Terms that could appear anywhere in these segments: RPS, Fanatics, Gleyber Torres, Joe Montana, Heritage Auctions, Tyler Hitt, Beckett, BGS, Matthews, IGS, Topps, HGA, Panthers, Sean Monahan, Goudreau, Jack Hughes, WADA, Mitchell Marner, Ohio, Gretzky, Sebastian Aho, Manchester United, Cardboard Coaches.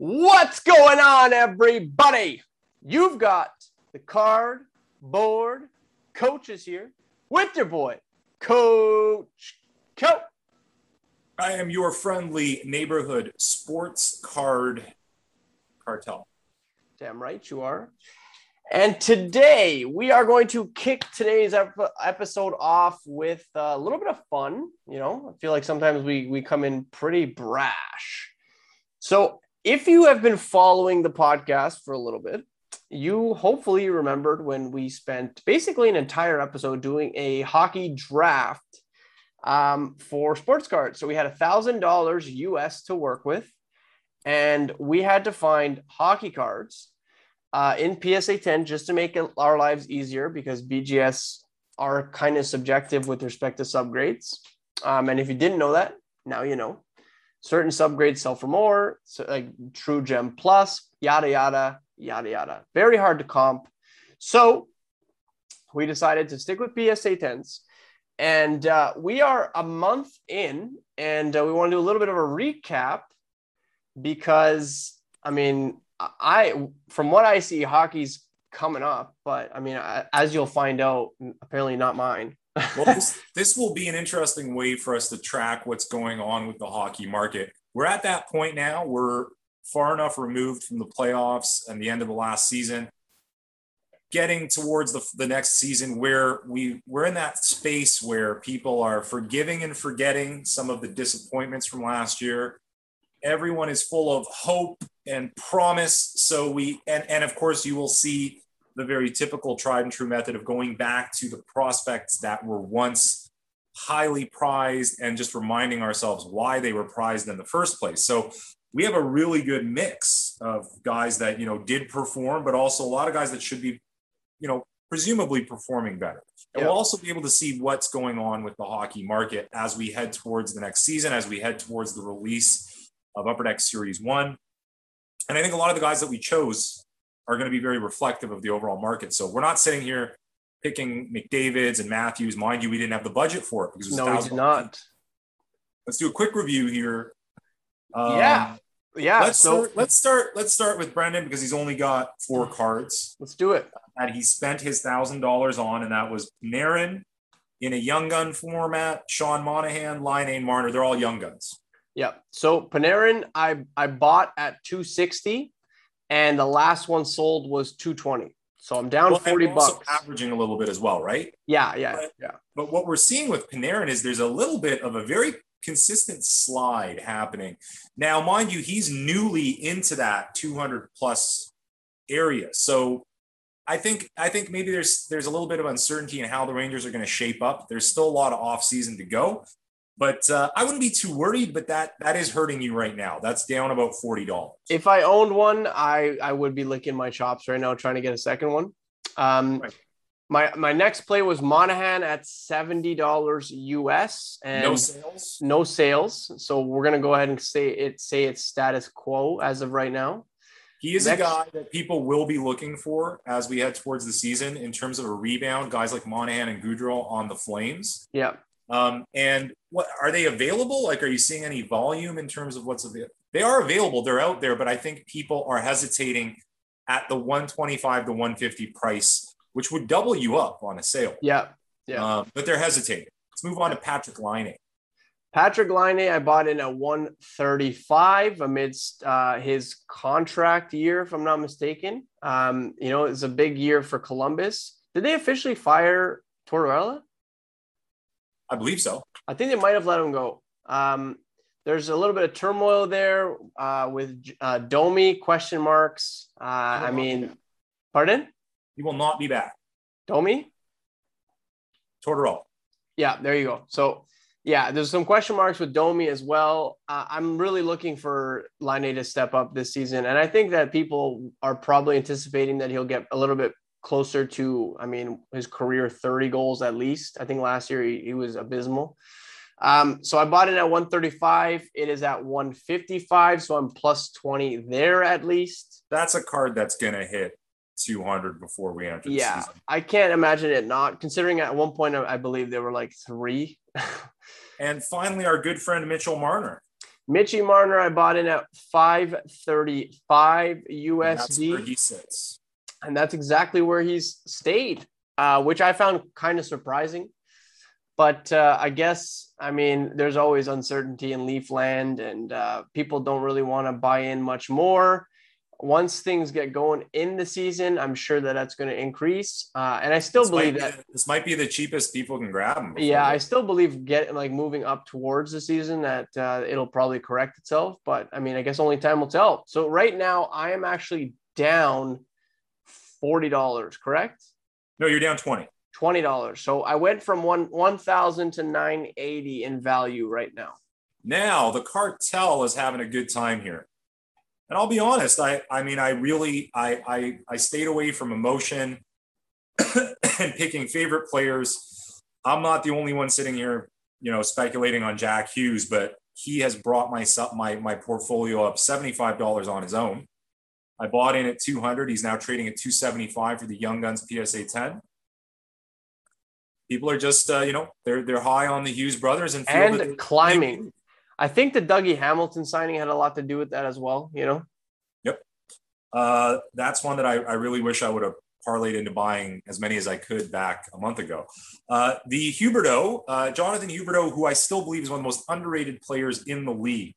What's going on, everybody? You've got the Cardboard Coaches here with your boy, Coach Koe. I am your friendly neighborhood sports card cartel. Damn right you are. And today we are going to kick today's episode off with a little bit of fun. You know, I feel like sometimes we come in pretty brash. So if you have been following the podcast for a little bit, you hopefully remembered when we spent basically an entire episode doing a hockey draft for sports cards. So we had $1,000 US to work with, and we had to find hockey cards in PSA 10 just to make our lives easier, because BGS are kind of subjective with respect to subgrades. And if you didn't know that, now you know. Certain subgrades sell for more, so like True Gem Plus, yada, yada, yada, yada. Very hard to comp. So we decided to stick with PSA 10s. And we are a month in, and we want to do a little bit of a recap because, I mean, from what I see, hockey's coming up. But, I mean, as you'll find out, apparently not mine. Well, this will be an interesting way for us to track what's going on with the hockey market. We're at that point now. We're far enough removed from the playoffs and the end of the last season, getting towards the next season, where we're in that space where people are forgiving and forgetting some of the disappointments from last year. Everyone is full of hope and promise. So and of course you will see the very typical tried and true method of going back to the prospects that were once highly prized and just reminding ourselves why they were prized in the first place. So we have a really good mix of guys that, you know, did perform, but also a lot of guys that should be, you know, presumably performing better. And We'll also be able to see what's going on with the hockey market as we head towards the next season, as we head towards the release of Upper Deck Series 1. And I think a lot of the guys that we chose are going to be very reflective of the overall market. So we're not sitting here picking McDavid's and Matthews. Mind you, we didn't have the budget for it because it was $1,000. No, we did not. Let's do a quick review here. Let's start with Brendan, because he's only got 4 cards. Let's do it. And he spent his $1,000 on, and that was Panarin in a young gun format, Sean Monahan, Laine, Marner. They're all young guns. Yeah. So Panarin, I bought at $260. And the last one sold was $220. So I'm down $40. Averaging a little bit as well, right? Yeah. But what we're seeing with Panarin is there's a little bit of a very consistent slide happening. Now, mind you, he's newly into that 200 plus area. So I think maybe there's a little bit of uncertainty in how the Rangers are going to shape up. There's still a lot of offseason to go. But I wouldn't be too worried, but that is hurting you right now. That's down about $40. If I owned one, I would be licking my chops right now trying to get a second one. Right. My next play was Monahan at $70 US. And no sales. So we're going to go ahead and say it's status quo as of right now. He is a guy that people will be looking for as we head towards the season in terms of a rebound. Guys like Monahan and Goudreau on the Flames. Yeah. And what are they available? Like, are you seeing any volume in terms of what's available? They are available. They're out there, but I think people are hesitating at the 125 to 150 price, which would double you up on a sale. Yeah. But they're hesitating. Let's move on to Patrick Laine. Patrick Laine, I bought in at 135 amidst his contract year, if I'm not mistaken. You know, it's a big year for Columbus. Did they officially fire Tortorella? I believe so. I think they might have let him go. There's a little bit of turmoil there with Domi, question marks. I mean, pardon? He will not be back. Domi? Tortorella. Yeah, there you go. So, yeah, there's some question marks with Domi as well. I'm really looking for Laine to step up this season. And I think that people are probably anticipating that he'll get a little bit closer to, I mean, his career 30 goals at least. I think last year he was abysmal. So I bought it at 135. It is at 155. So I'm plus 20 there at least. That's a card that's going to hit 200 before we enter the season. Yeah, I can't imagine it not, considering at one point I believe there were like 3. And finally, our good friend Mitchell Marner. Mitchie Marner, I bought in at $5.35 USD. That's where he sits. And that's exactly where he's stayed, which I found kind of surprising. But I guess, I mean, there's always uncertainty in Leaf land, and people don't really want to buy in much more. Once things get going in the season, I'm sure that that's going to increase. And I still believe that this might be the cheapest people can grab them. Yeah, I still believe moving up towards the season that it'll probably correct itself. But I mean, I guess only time will tell. So right now I am actually down $40, correct? No, you're down $20. So I went from 1,000 to 980 in value right now. Now the cartel is having a good time here. And I'll be honest, I stayed away from emotion and picking favorite players. I'm not the only one sitting here, you know, speculating on Jack Hughes, but he has brought my portfolio up $75 on his own. I bought in at 200. He's now trading at 275 for the Young Guns PSA 10. People are just, they're high on the Hughes brothers and climbing. I think the Dougie Hamilton signing had a lot to do with that as well, you know? Yep. That's one that I really wish I would have parlayed into buying as many as I could back a month ago. The Huberdeau, Jonathan Huberdeau, who I still believe is one of the most underrated players in the league.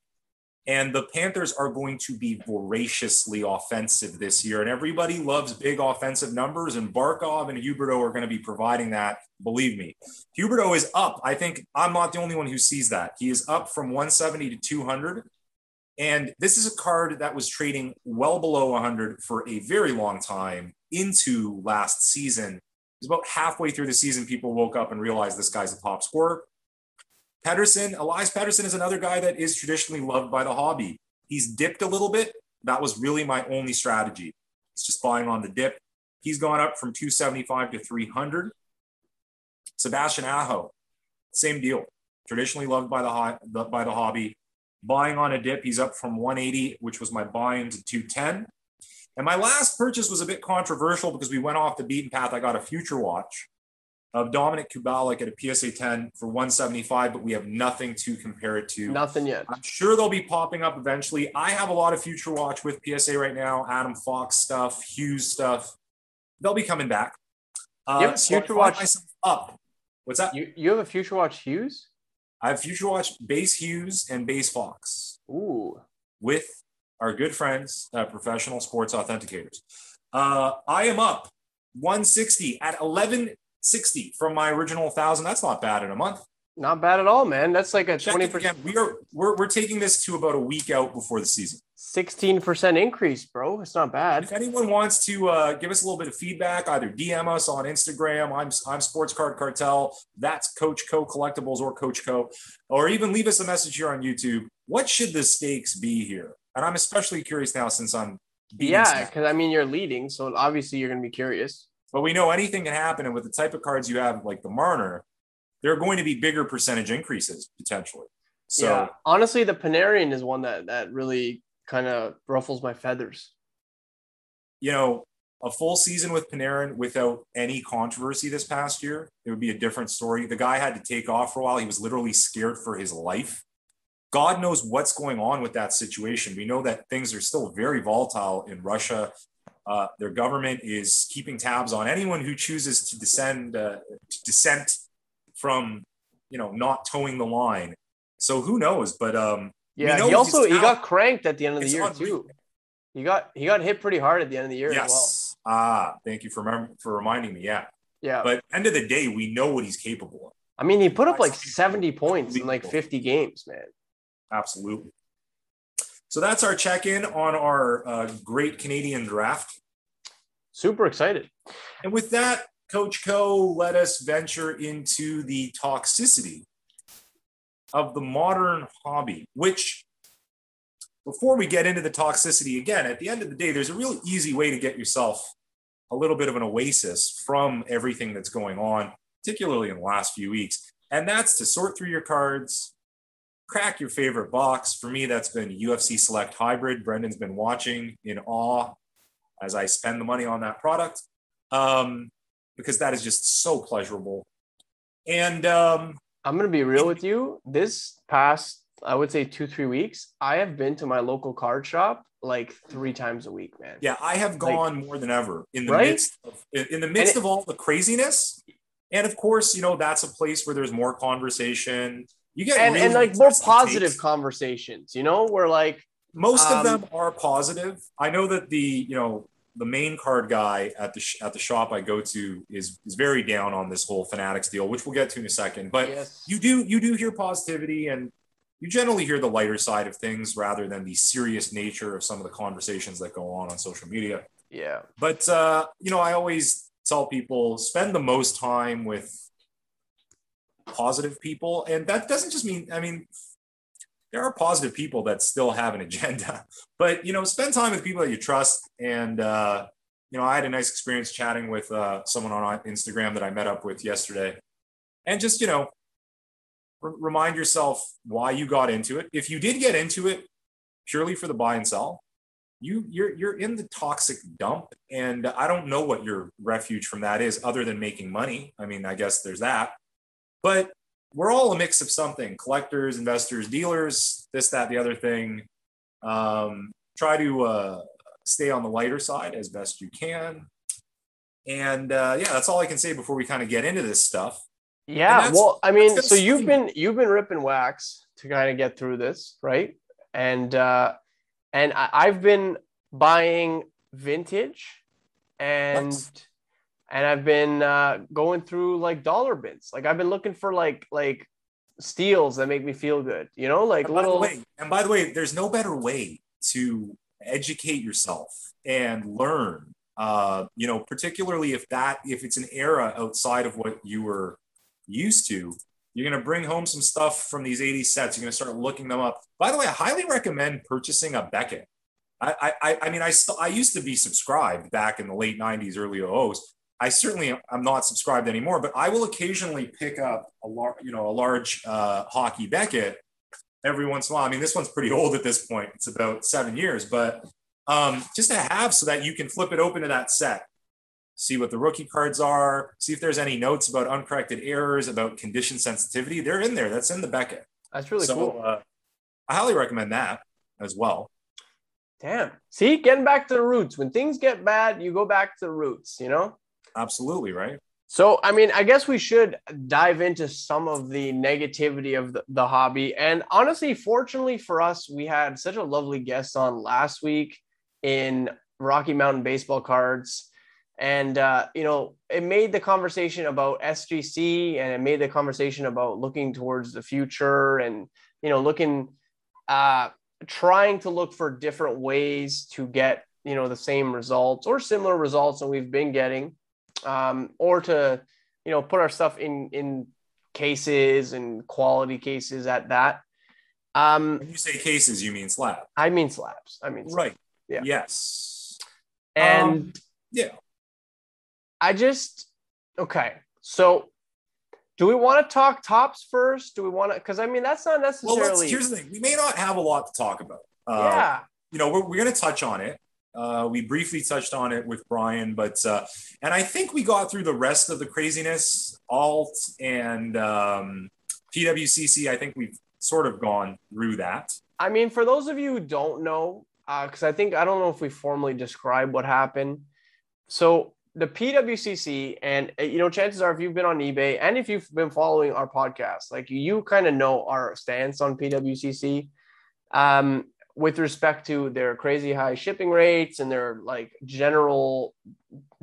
And the Panthers are going to be voraciously offensive this year. And everybody loves big offensive numbers, and Barkov and Huberdeau are going to be providing that. Believe me, Huberdeau is up. I think I'm not the only one who sees that. He is up from 170 to 200. And this is a card that was trading well below 100 for a very long time into last season. It was about halfway through the season, people woke up and realized this guy's a top scorer. Elias Pettersson is another guy that is traditionally loved by the hobby. He's dipped a little bit. That was really my only strategy. It's just buying on the dip. He's gone up from 275 to 300. Sebastian Aho, same deal. Traditionally loved by the hobby. Buying on a dip, he's up from 180, which was my buy-in, to 210. And my last purchase was a bit controversial because we went off the beaten path. I got a future watch of Dominic Kubalik at a PSA 10 for 175, but we have nothing to compare it to. Nothing yet. I'm sure they'll be popping up eventually. I have a lot of future watch with PSA right now, Adam Fox stuff, Hughes stuff. They'll be coming back. So future watch myself up. What's that? You have a future watch Hughes? I have future watch base Hughes and base Fox. Ooh. With our good friends at Professional Sports Authenticators. I am up 160 at 1160 from my original 1,000. That's not bad in a month. Not bad at all, man. That's like a 20%. We're taking this to about a week out before the season. 16% increase, bro. It's not bad. If anyone wants to give us a little bit of feedback, either DM us on Instagram. I'm Sportscardcartel. That's Coach Koe Collectibles or Coach Koe, or even leave us a message here on YouTube. What should the stakes be here? And I'm especially curious now since I'm beating. Yeah, because I mean you're leading, so obviously you're going to be curious. But we know anything can happen. And with the type of cards you have, like the Marner, there are going to be bigger percentage increases potentially. So yeah. Honestly, the Panarin is one that really kind of ruffles my feathers. You know, a full season with Panarin without any controversy this past year, it would be a different story. The guy had to take off for a while. He was literally scared for his life. God knows what's going on with that situation. We know that things are still very volatile in Russia. Their government is keeping tabs on anyone who chooses to dissent from, not towing the line. So who knows? But yeah, he got cranked at the end of the year too. He got hit pretty hard at the end of the year. Yes. As well. Thank you for reminding me. Yeah. Yeah. But end of the day, we know what he's capable of. I mean, he put up like 70 points in like 50 games, man. Absolutely. So that's our check-in on our great Canadian draft. Super excited. And with that, Coach Koe, let us venture into the toxicity of the modern hobby, which before we get into the toxicity again, at the end of the day, there's a real easy way to get yourself a little bit of an oasis from everything that's going on, particularly in the last few weeks. And that's to sort through your cards, crack your favorite box. For me, that's been UFC Select Hybrid. Brendan's been watching in awe as I spend the money on that product because that is just so pleasurable. And I'm going to be real with you. This past I would say 2-3 weeks. I have been to my local card shop like 3 times a week, man. Yeah, I have gone more than ever in the midst of all the craziness. And of course, you know, that's a place where there's more conversation. You get and like more positive conversations, you know, where like most of them are positive. I know that the main card guy at the shop I go to is very down on this whole Fanatics deal, which we'll get to in a second. But yes, you do hear positivity, and you generally hear the lighter side of things rather than the serious nature of some of the conversations that go on social media. Yeah. But, you know, I always tell people, spend the most time with positive people. And that doesn't just mean, I mean, there are positive people that still have an agenda, but, you know, spend time with people that you trust. And, you know, I had a nice experience chatting with someone on Instagram that I met up with yesterday, and just, you know, remind yourself why you got into it. If you did get into it purely for the buy and sell, you're in the toxic dump. And I don't know what your refuge from that is other than making money. I mean, I guess there's that, but we're all a mix of something: collectors, investors, dealers, this, that, the other thing. Try to stay on the lighter side as best you can. And yeah, that's all I can say before we kind of get into this stuff. Yeah, well, I mean, so you've been ripping wax to kind of get through this, right? And I've been buying vintage, and I've been going through like dollar bins. Like I've been looking for like steals that make me feel good, you know, like little. And by the way, there's no better way to educate yourself and learn. You know, particularly if it's an era outside of what you were used to. You're going to bring home some stuff from these 80 sets. You're going to start looking them up. By the way, I highly recommend purchasing a Beckett. I mean I used to be subscribed back in the late 90s, early 00s. I certainly am not subscribed anymore, but I will occasionally pick up a large hockey Beckett every once in a while. I mean, this one's pretty old at this point. It's about 7 years, but just to have so that you can flip it open to that set. See what the rookie cards are, see if there's any notes about uncorrected errors, about condition sensitivity. They're in there. That's in the Beckett. That's really cool. I highly recommend that as well. Damn. See, getting back to the roots. When things get bad, you go back to the roots, you know? Absolutely, right? So, I mean, I guess we should dive into some of the negativity of the hobby. And honestly, fortunately for us, we had such a lovely guest on last week in Rocky Mountain Baseball Cards. And, you know, it made the conversation about SGC, and it made the conversation about looking towards the future and, you know, trying to look for different ways to get, you know, the same results or similar results that we've been getting, or to, you know, put our stuff in cases and quality cases at that. When you say cases, you mean slab. I mean slabs. Right. Yeah. Yes. And yeah. Okay. So do we want to talk Topps first? Do we want to, because I mean, that's not necessarily. Well, here's the thing. We may not have a lot to talk about. Yeah. You know, we're going to touch on it. We briefly touched on it with Brian, but, and I think we got through the rest of the craziness, alt and PWCC. I think we've sort of gone through that. I mean, for those of you who don't know, because I don't know if we formally describe what happened. So, the PWCC, and, you know, chances are if you've been on eBay and if you've been following our podcast, like you kind of know our stance on PWCC with respect to their crazy high shipping rates and their like general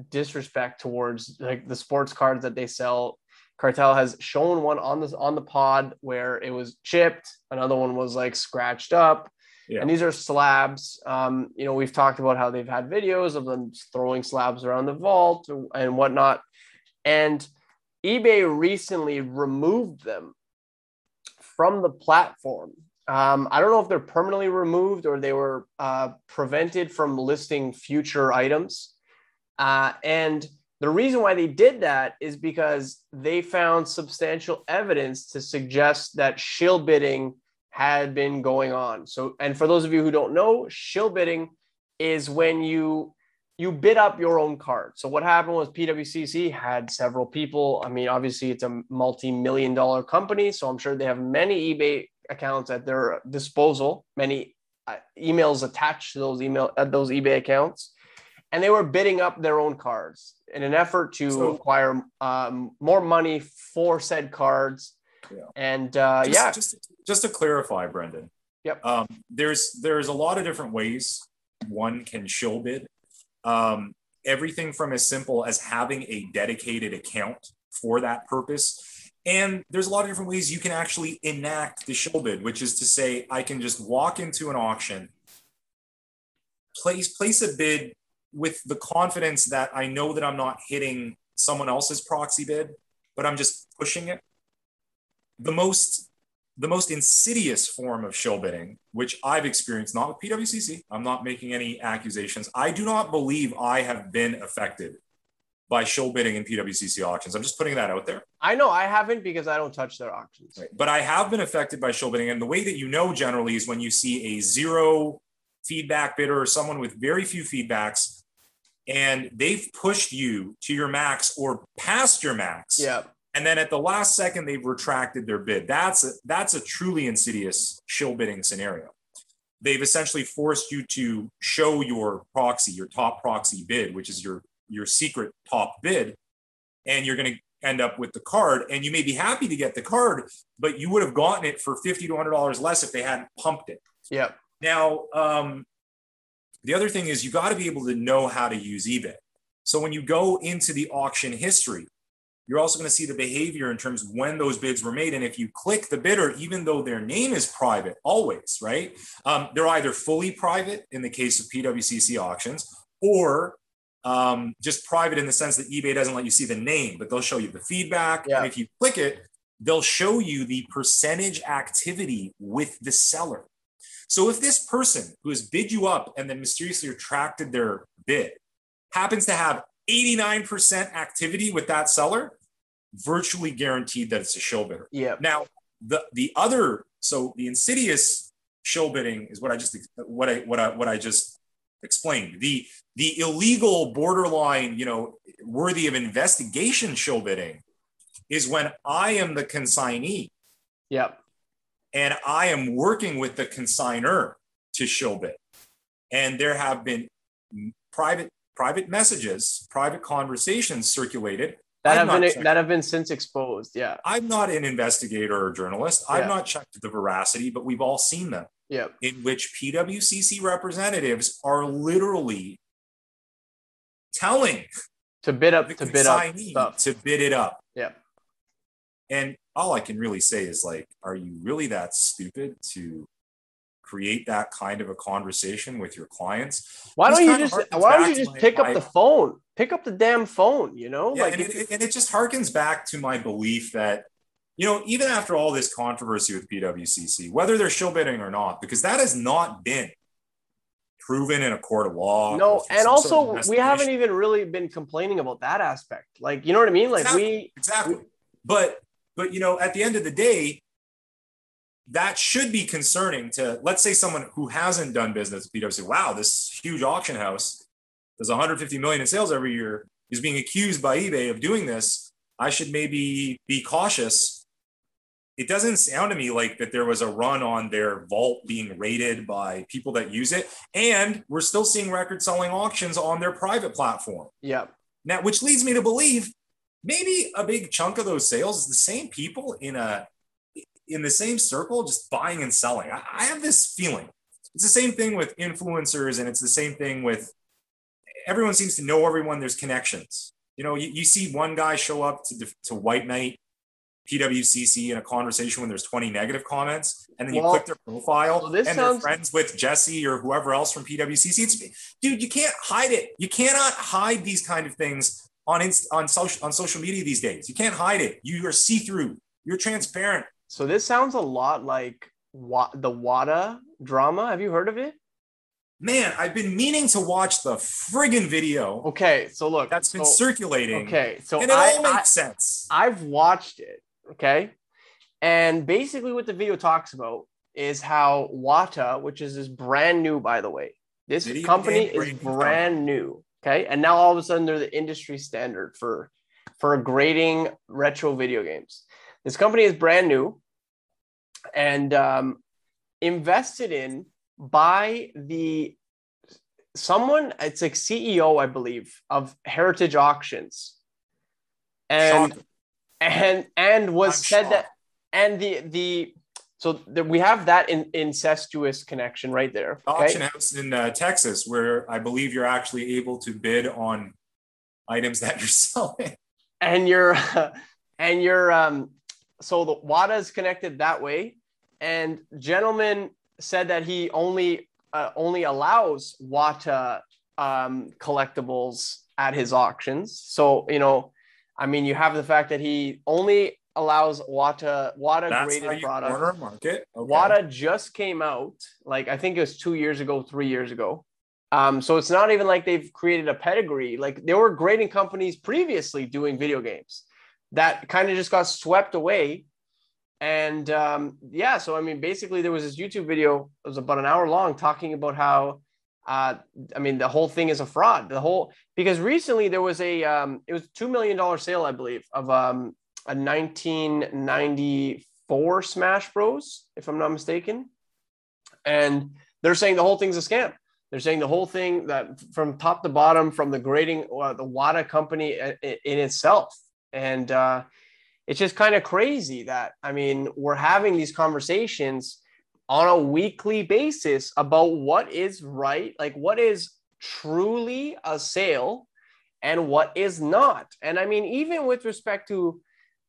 disrespect towards like the sports cards that they sell. Cartel has shown one on the pod where it was chipped. Another one was like scratched up. Yeah. And these are slabs. You know, we've talked about how they've had videos of them throwing slabs around the vault and whatnot. And eBay recently removed them from the platform. I don't know if they're permanently removed or they were prevented from listing future items. And the reason why they did that is because they found substantial evidence to suggest that shill bidding had been going on. So, and for those of you who don't know, shill bidding is when you bid up your own card. So what happened was PWCC had several people. I mean, obviously it's a multi-million dollar company, so I'm sure they have many eBay accounts at their disposal, many emails attached to those those eBay accounts, and they were bidding up their own cards in an effort to acquire more money for said cards. Yeah. And just to clarify, Brendan. Yep. There's a lot of different ways one can shill bid. Everything from as simple as having a dedicated account for that purpose. And there's a lot of different ways you can actually enact the shill bid, which is to say, I can just walk into an auction, place a bid with the confidence that I know that I'm not hitting someone else's proxy bid, but I'm just pushing it. The most insidious form of shill bidding, which I've experienced, not with PWCC, I'm not making any accusations. I do not believe I have been affected by shill bidding in PWCC auctions. I'm just putting that out there. I know I haven't, because I don't touch their auctions. Right. But I have been affected by shill bidding. And the way that you know generally is when you see a zero feedback bidder or someone with very few feedbacks, and they've pushed you to your max or past your max. Yeah. And then at the last second, they've retracted their bid. That's a truly insidious shill bidding scenario. They've essentially forced you to show your proxy, your top proxy bid, which is your secret top bid. And you're going to end up with the card. And you may be happy to get the card, but you would have gotten it for $50 to $100 less if they hadn't pumped it. Yeah. Now, the other thing is you got to be able to know how to use eBay. So when you go into the auction history, you're also going to see the behavior in terms of when those bids were made. And if you click the bidder, even though their name is private, always, right? They're either fully private in the case of PWCC auctions, or just private in the sense that eBay doesn't let you see the name, but they'll show you the feedback. Yeah. And if you click it, they'll show you the percentage activity with the seller. So if this person who has bid you up and then mysteriously retracted their bid happens to have 89% activity with that seller, virtually guaranteed that it's a shill bidder. Yeah. Now, the insidious shill bidding is what I just explained. The illegal, borderline, worthy of investigation shill bidding is when I am the consignee. Yep. And I am working with the consignor to shill bid. And there have been private messages, private conversations circulated that have been since exposed. Yeah. I'm not an investigator or journalist. Yeah. I've not checked the veracity, but we've all seen them. Yeah. In which PWCC representatives are literally telling to bid it up. Yeah. And all I can really say is, like, are you really that stupid to create that kind of a conversation with your clients? Why don't you just pick up the phone, pick up the damn phone, Yeah, it just harkens back to my belief that, even after all this controversy with PWCC, whether they're shill bidding or not, because that has not been proven in a court of law. No, and also we haven't even really been complaining about that aspect. Like, you know what I mean? Like exactly. But at the end of the day, that should be concerning to, let's say, someone who hasn't done business with PWCC. Wow, this huge auction house does 150 million in sales every year is being accused by eBay of doing this. I should maybe be cautious. It doesn't sound to me like that there was a run on their vault being raided by people that use it. And we're still seeing record selling auctions on their private platform. Yeah. Now, which leads me to believe maybe a big chunk of those sales is the same people in the same circle, just buying and selling. I have this feeling. It's the same thing with influencers, and it's the same thing with everyone seems to know everyone. There's connections. You see one guy show up to White Knight PWCC in a conversation when there's 20 negative comments, and then you click their profile, they're friends with Jesse or whoever else from PWCC. Dude, you can't hide it. You cannot hide these kind of things on social media these days. You can't hide it. You are see-through. You're transparent. So this sounds a lot like the WADA drama. Have you heard of it? Man, I've been meaning to watch the friggin' video. Okay, so look. That's been circulating. Okay, so and it all makes sense. I've watched it, okay? And basically what the video talks about is how WADA, which is brand new, by the way. This video company is brand new, okay? And now all of a sudden they're the industry standard for grading retro video games. This company is brand new, and invested in by someone, it's like CEO, I believe, of Heritage Auctions. And Sean. and was I'm said Sean. That and the so that we have that incestuous connection right there. Okay? Auction house in Texas, where I believe you're actually able to bid on items that you're selling. And so the WADA is connected that way. And gentleman said that he only allows WADA collectibles at his auctions. So, you know, I mean, you have the fact that he only allows WADA graded product. Corner market. Okay. WADA just came out, like I think it was 3 years ago. So it's not even like they've created a pedigree. Like there were grading companies previously doing video games that kind of just got swept away. And so I mean, basically there was this YouTube video, it was about an hour long, talking about how the whole thing is a fraud. Because recently there was it was a $2 million sale, I believe, of a 1994 Smash Bros, if I'm not mistaken. And they're saying the whole thing's a scam. They're saying the whole thing, that from top to bottom, from the grading, the WADA company in itself. And it's just kind of crazy that, I mean, we're having these conversations on a weekly basis about what is right, like what is truly a sale and what is not. And I mean, even with respect to,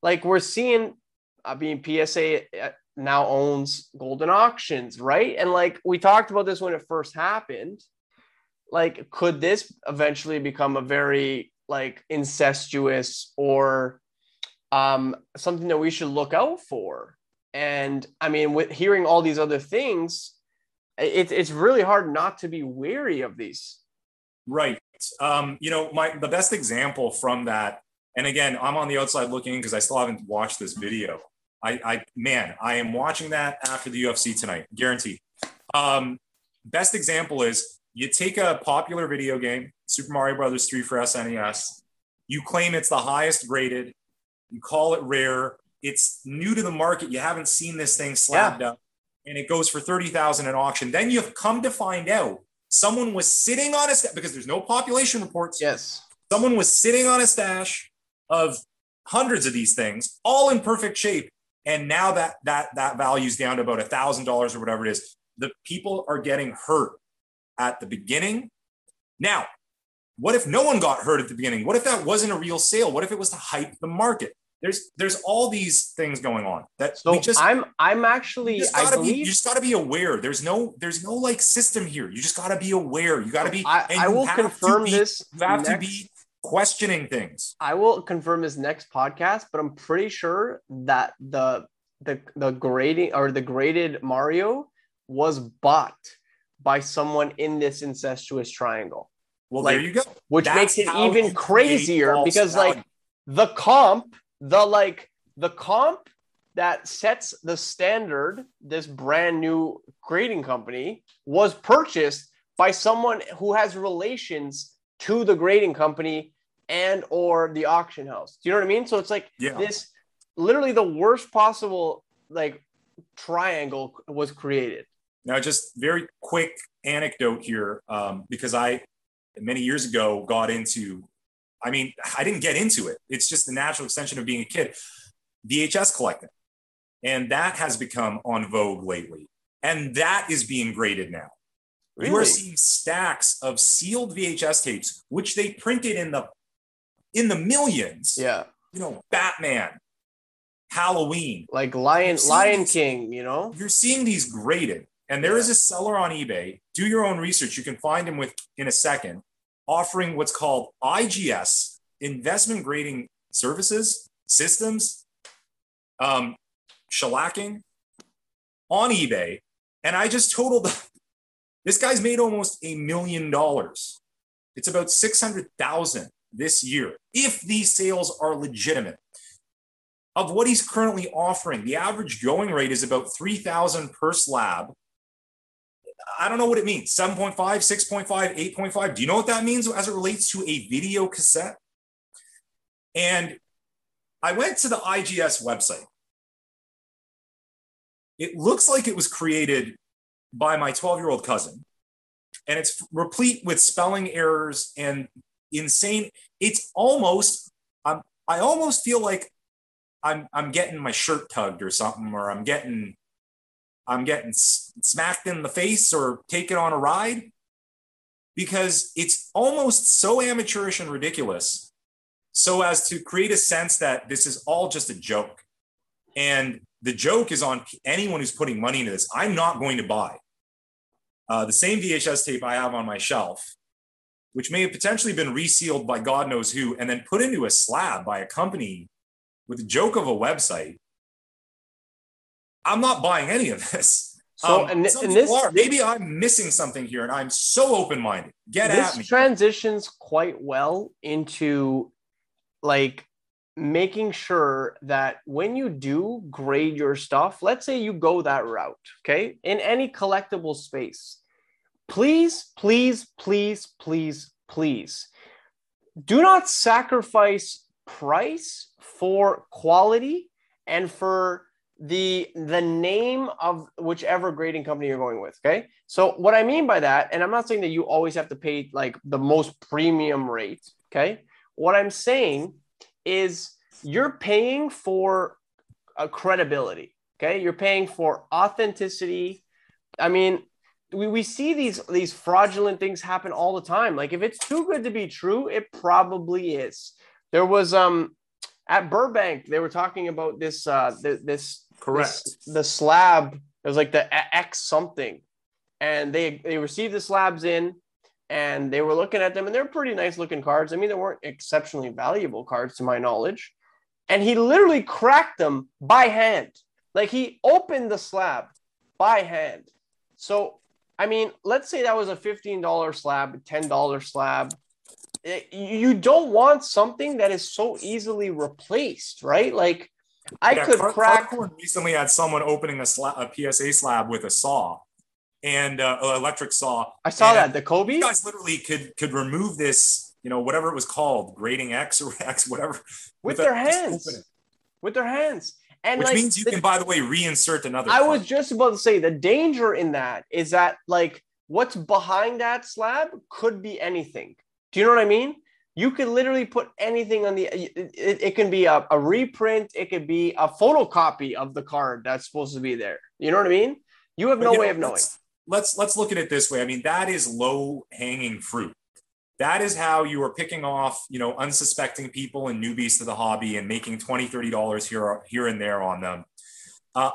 like, we're seeing, PSA now owns Golden Auctions, right? And like we talked about this when it first happened, like could this eventually become a very like incestuous or something that we should look out for? And I mean, with hearing all these other things, it's really hard not to be weary of these. Right. The best example from that, and again, I'm on the outside looking in because I still haven't watched this video. I am watching that after the UFC tonight, guaranteed. Best example is you take a popular video game, Super Mario Brothers 3 for SNES, you claim it's the highest graded, you call it rare, it's new to the market, you haven't seen this thing slabbed up, and it goes for $30,000 at auction. Then you've come to find out someone was sitting on a stash, because there's no population reports. Yes. Someone was sitting on a stash of hundreds of these things, all in perfect shape. And now that value's down to about $1,000 or whatever it is. The people are getting hurt at the beginning. Now, what if no one got hurt at the beginning? What if that wasn't a real sale? What if it was to hype the market? There's all these things going on. You just got to be aware. There's no like system here. You just got to be aware. You got to be. I will confirm this. You have to be questioning things. I will confirm this next podcast, but I'm pretty sure that the grading or the graded Mario was bought by someone in this incestuous triangle. Well, like, there you go. Which makes it even crazier because like the comp that sets the standard, this brand new grading company was purchased by someone who has relations to the grading company and or the auction house. Do you know what I mean? So it's like this, literally the worst possible like triangle was created. Now, just very quick anecdote here, because I many years ago I didn't get into it. It's just the natural extension of being a kid. VHS collecting. And that has become en vogue lately. And that is being graded now. Really? You are seeing stacks of sealed VHS tapes, which they printed in the millions. Yeah. You know, Batman, Halloween. Like Lion King, you know? You're seeing these graded. And there is a seller on eBay. Do your own research. You can find him in a second, offering what's called IGS, investment grading services, systems, shellacking on eBay. And I just totaled up. This guy's made almost $1 million. It's about 600,000 this year, if these sales are legitimate. Of what he's currently offering, the average going rate is about 3,000 per slab. I don't know what it means. 7.5, 6.5, 8.5. Do you know what that means as it relates to a video cassette? And I went to the IGS website. It looks like it was created by my 12-year-old cousin, and it's replete with spelling errors and insane. It's almost, I almost feel like I'm getting my shirt tugged or something, or I'm getting smacked in the face or taken on a ride, because it's almost so amateurish and ridiculous, so as to create a sense that this is all just a joke. And the joke is on anyone who's putting money into this. I'm not going to buy the same VHS tape I have on my shelf, which may have potentially been resealed by God knows who, and then put into a slab by a company with a joke of a website. I'm not buying any of this. So, maybe I'm missing something here, and I'm so open-minded. This transitions quite well into, like, making sure that when you do grade your stuff, let's say you go that route, okay, in any collectible space, please do not sacrifice price for quality and for the name of whichever grading company you're going with. Okay. So what I mean by that, and I'm not saying that you always have to pay like the most premium rate. Okay. What I'm saying is you're paying for a credibility. Okay. You're paying for authenticity. I mean, we see these fraudulent things happen all the time. Like if it's too good to be true, it probably is. There was, at Burbank, they were talking about this, the slab. It was like the X something, and they received the slabs in, and they were looking at them, and they're pretty nice looking cards. I mean, they weren't exceptionally valuable cards to my knowledge. And he literally cracked them by hand. Like he opened the slab by hand. So, I mean, let's say that was a $15 slab, a $10 slab. You don't want something that is so easily replaced, right? Like, Cardboard recently had someone opening a PSA slab with a saw and an electric saw. I saw that. The Kobe? You guys literally could remove this, you know, whatever it was called, grading X or X, whatever. With their hands. With their hands. And which means you can, by the way, reinsert another. I was just about to say the danger in that is that, like, what's behind that slab could be anything. Do you know what I mean? You could literally put anything on the, it can be a reprint. It could be a photocopy of the card that's supposed to be there. You know what I mean? You have no way of knowing. Let's look at it this way. I mean, that is low hanging fruit. That is how you are picking off, you know, unsuspecting people and newbies to the hobby and making $20, $30 here and there on them,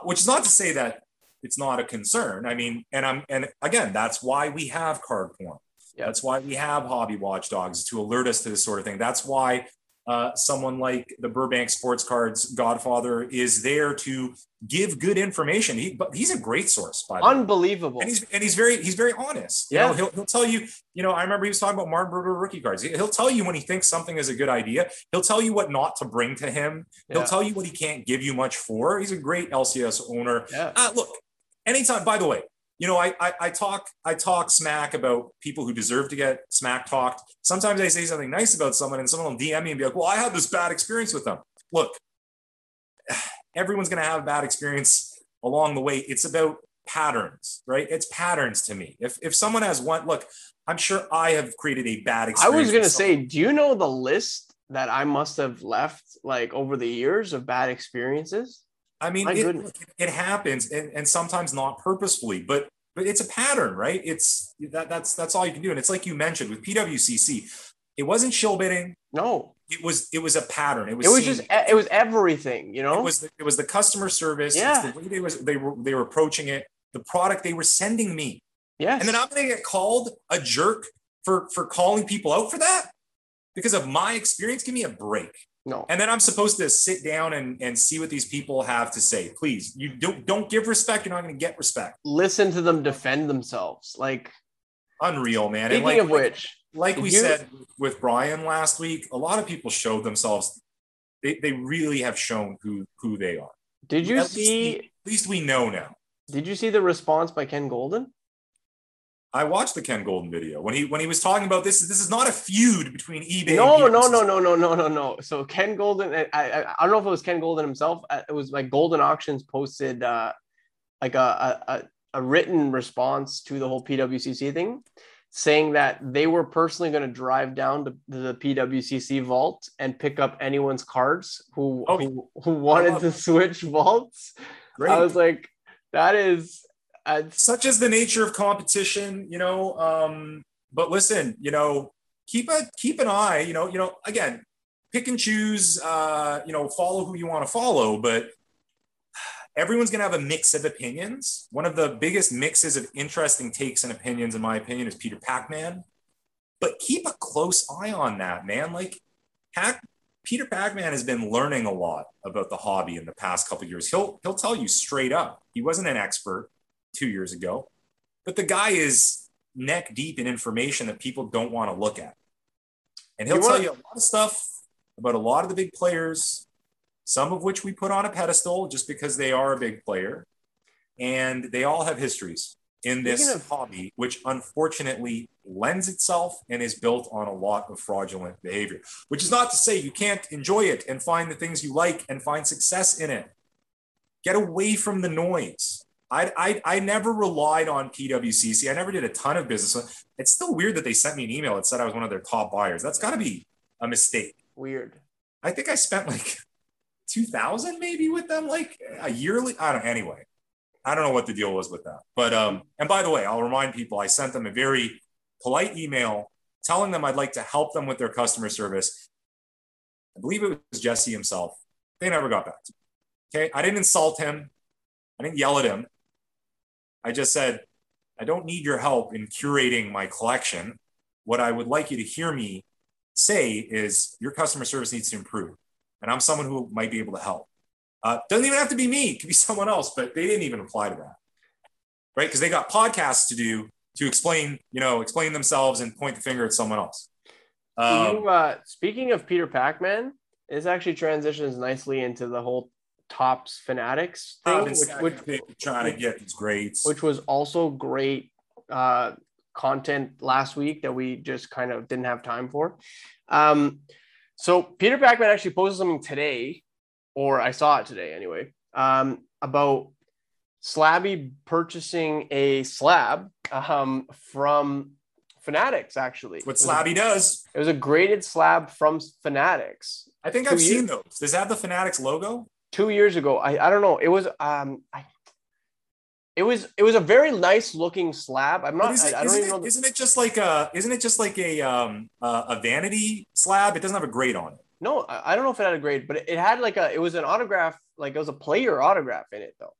which is not to say that it's not a concern. I mean, and again, that's why we have card porn. Yeah. That's why we have hobby watchdogs, to alert us to this sort of thing. That's why someone like the Burbank Sports Cards Godfather is there to give good information. He's a great source, by the way. Unbelievable. And he's very honest. Yeah. You know, he'll tell you, you know, I remember he was talking about Martin Berger rookie cards. He'll tell you when he thinks something is a good idea. He'll tell you what not to bring to him. Yeah. He'll tell you what he can't give you much for. He's a great LCS owner. Yeah. Look, anytime, by the way, you know, I talk smack about people who deserve to get smack talked. Sometimes I say something nice about someone and someone will DM me and be like, well, I had this bad experience with them. Look, everyone's going to have a bad experience along the way. It's about patterns, right? It's patterns to me. If someone has one, look, I'm sure I have created a bad experience. I was going to say, do you know the list that I must have left like over the years of bad experiences? I mean, it happens, and sometimes not purposefully, but it's a pattern, right? It's that's all you can do. And it's like you mentioned with PWCC, it wasn't shill bidding. No, it was a pattern. It was everything, you know, it was the customer service. Yeah. It's the way they were approaching it, the product they were sending me. Yeah. And then I'm going to get called a jerk for calling people out for that because of my experience. Give me a break. No. And then I'm supposed to sit down and see what these people have to say. Please, you don't give respect. You're not going to get respect. Listen to them defend themselves. Like, unreal, man. Speaking of which, said with Brian last week, a lot of people showed themselves. They really have shown who they are. Did you see? At least we know now. Did you see the response by Ken Golden? I watched the Ken Golden video when he was talking about this. This is not a feud between eBay. No. So Ken Golden, I don't know if it was Ken Golden himself. It was like Golden Auctions posted like a written response to the whole PWCC thing, saying that they were personally going to drive down to the PWCC vault and pick up anyone's cards who wanted to switch vaults. Great. I was like, that is such is the nature of competition, you know. But listen, you know, keep an eye, you know, again, pick and choose, you know, follow who you want to follow, but everyone's going to have a mix of opinions. One of the biggest mixes of interesting takes and opinions, in my opinion, is Peter Pac-Man. But keep a close eye on that, man. Like, Peter Pac-Man has been learning a lot about the hobby in the past couple of years. He'll tell you straight up, he wasn't an expert 2 years ago, but the guy is neck deep in information that people don't want to look at. And he'll tell you a lot of stuff about a lot of the big players, some of which we put on a pedestal just because they are a big player, and they all have histories in this hobby, which unfortunately lends itself and is built on a lot of fraudulent behavior, which is not to say you can't enjoy it and find the things you like and find success in it. Get away from the noise. I never relied on PWCC. I never did a ton of business. It's still weird that they sent me an email that said I was one of their top buyers. That's got to be a mistake. Weird. I think I spent like 2000 maybe with them, like a yearly. I don't know what the deal was with that. But and by the way, I'll remind people, I sent them a very polite email telling them I'd like to help them with their customer service. I believe it was Jesse himself. They never got back to me. Okay. I didn't insult him. I didn't yell at him. I just said, I don't need your help in curating my collection. What I would like you to hear me say is your customer service needs to improve. And I'm someone who might be able to help. Doesn't even have to be me. It could be someone else, but they didn't even apply to that, right? Because they got podcasts to do to explain themselves and point the finger at someone else. Speaking of Peter Pac-Man, this actually transitions nicely into the whole Topps Fanatics thing, which trying to get these grades, which was also great content last week that we just kind of didn't have time for. So Peter Pac-Man actually posted something today, or I saw it today anyway, about Slabby purchasing a slab from Fanatics, actually. What Slabby does. It was a graded slab from Fanatics. I think I've seen those. Does it have the Fanatics logo? 2 years ago. I don't know. It was it was a very nice looking slab. Isn't it just like a vanity slab? It doesn't have a grade on it. No, I don't know if it had a grade, but it had it was an autograph, like it was a player autograph in it though.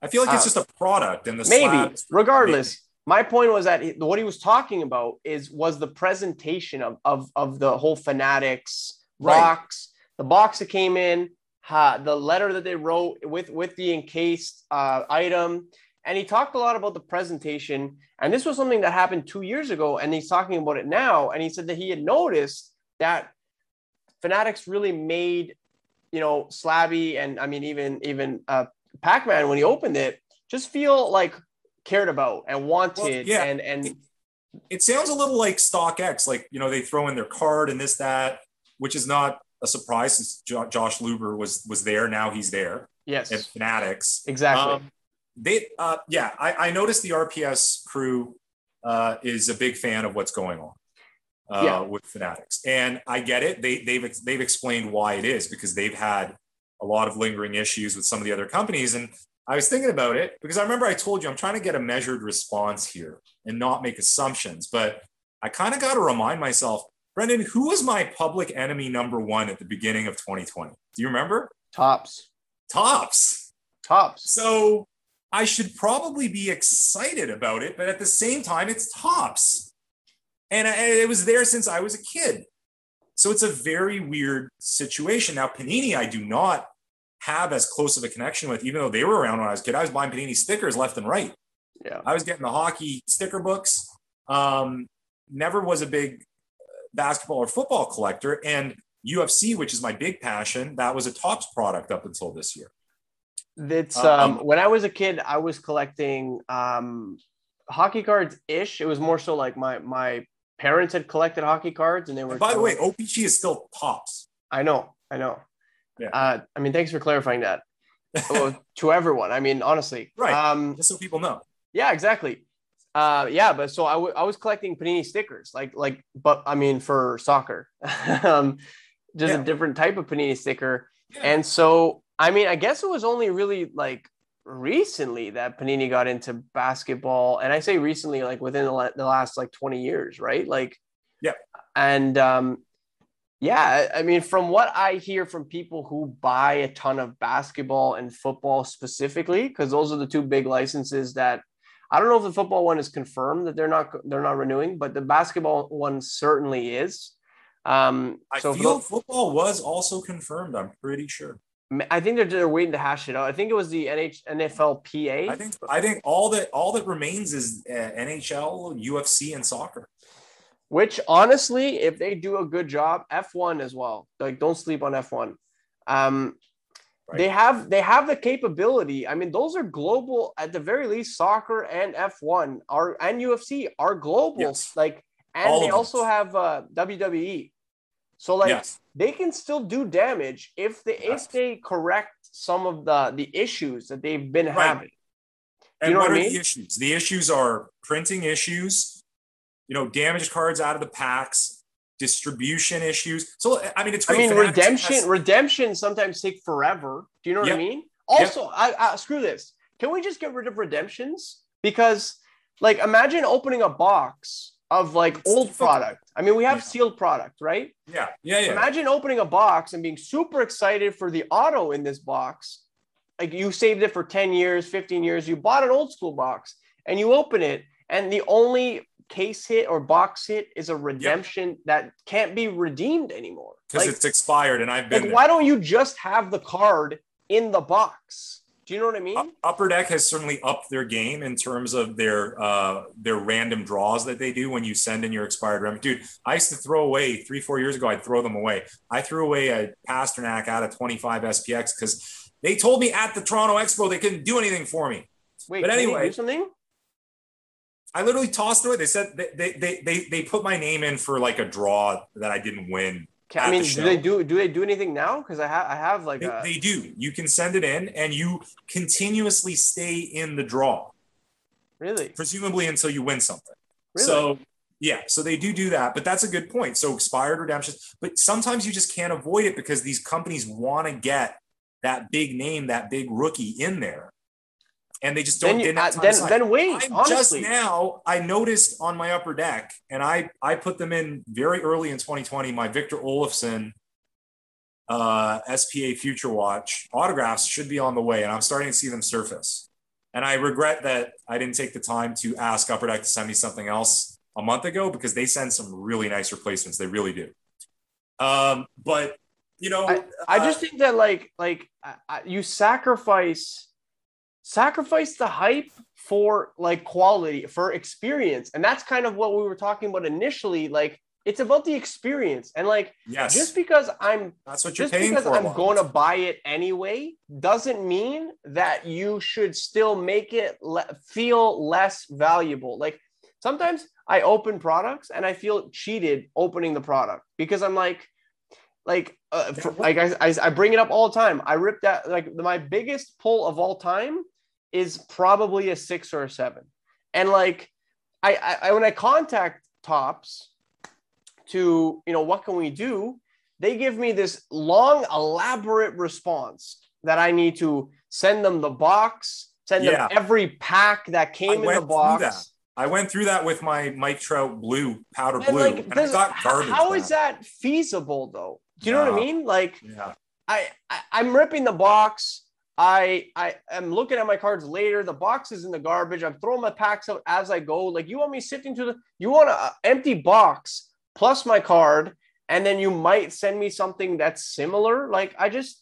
I feel like it's just a product and the slab. Regardless, my point was that what he was talking about was the presentation of the whole Fanatics box, the box that came in. The letter that they wrote with the encased item. And he talked a lot about the presentation. And this was something that happened 2 years ago. And he's talking about it now. And he said that he had noticed that Fanatics really made, Slabby and even Pac-Man, when he opened it, just feel like cared about and wanted. Well, yeah. And it sounds a little like StockX, like, they throw in their card and this, that, which is not a surprise since Josh Luber was there. Now he's there. Yes. At Fanatics. Exactly. I noticed the RPS crew is a big fan of what's going on with Fanatics. And I get it. They've explained why it is, because they've had a lot of lingering issues with some of the other companies. And I was thinking about it because I remember I told you, I'm trying to get a measured response here and not make assumptions, but I kind of got to remind myself, Brendan, who was my public enemy number one at the beginning of 2020? Do you remember? Topps. So I should probably be excited about it, but at the same time, it's Topps. And it was there since I was a kid. So it's a very weird situation. Now, Panini, I do not have as close of a connection with, even though they were around when I was a kid. I was buying Panini stickers left and right. Yeah, I was getting the hockey sticker books. Never was a big basketball or football collector, and UFC, which is my big passion, that was a Topps product up until this year. That's when I was a kid, I was collecting hockey cards ish. It was more so like my parents had collected hockey cards, and they were. And by the way, OPG is still Topps. I know. Yeah. Thanks for clarifying that. Well, to everyone. I mean, honestly. Right. Just so people know. Yeah, exactly. But so I was collecting Panini stickers, but I mean, for soccer, just a different type of Panini sticker. Yeah. And so, I mean, I guess it was only really recently that Panini got into basketball. And I say recently, within the last 20 years, right? And I mean, from what I hear from people who buy a ton of basketball and football specifically, because those are the two big licenses that I don't know if the football one is confirmed that they're not renewing, but the basketball one certainly is. I feel football was also confirmed. I'm pretty sure. I think they're waiting to hash it out. I think it was the NFLPA. I think all that remains is NHL, UFC, and soccer. Which honestly, if they do a good job, F1 as well. Don't sleep on F1. Right. They have the capability. I mean, those are global. At the very least, soccer and F1 and UFC are global. Yes. And they also have WWE. So they can still do damage if they correct some of the issues that they've been having. And you know what I mean? The issues? The issues are printing issues, damaged cards out of the packs, distribution issues. So, I mean, it's great. I mean, Fanatics redemption sometimes take forever. Do you know what I mean? Also, I screw this. Can we just get rid of redemptions? Because imagine opening a box of old product. I mean, we have sealed product, right? Yeah. Imagine opening a box and being super excited for the auto in this box. You saved it for 10 years, 15 years. You bought an old school box and you open it. And the only case hit or box hit is a redemption that can't be redeemed anymore because it's expired. And I've been there. Why don't you just have the card in the box? Do you know what I mean? Upper Deck has certainly upped their game in terms of their random draws that they do when you send in your expired rem. Dude, I used to throw away 3-4 years ago. I'd throw them away. I threw away a Pasternak out of 25 SPX because they told me at the Toronto Expo they couldn't do anything for me. Wait, but anyway, can you do something? I literally tossed away. They said they put my name in for a draw that I didn't win. I mean, do they do anything now? Because I have they do. You can send it in and you continuously stay in the draw. Really? Presumably until you win something. Really? So so they do that, but that's a good point. So expired redemptions, but sometimes you just can't avoid it because these companies want to get that big name, that big rookie in there. And they just don't. Wait. Honestly, just now I noticed on my Upper Deck, and I put them in very early in 2020. My Victor Olofsson SPA Future Watch autographs should be on the way, and I'm starting to see them surface. And I regret that I didn't take the time to ask Upper Deck to send me something else a month ago because they send some really nice replacements. They really do. But you know, I just think that you sacrifice the hype for quality, for experience. And that's kind of what we were talking about initially. It's about the experience. And just because I'm going to buy it anyway, doesn't mean that you should still make it feel less valuable. Sometimes I open products and I feel cheated opening the product because I'm I bring it up all the time. I ripped that, my biggest pull of all time is probably a 6 or a 7. And I when I contact Topps to, what can we do? They give me this long, elaborate response that I need to send them the box, send them every pack that came in the box. I went through that with my Mike Trout blue, powder blue. And I got garbage. How is that feasible though? Do you know what I mean? I'm ripping the box. I am looking at my cards later. The box is in the garbage. I'm throwing my packs out as I go. You want me sifting to you want an empty box plus my card, and then you might send me something that's similar. It's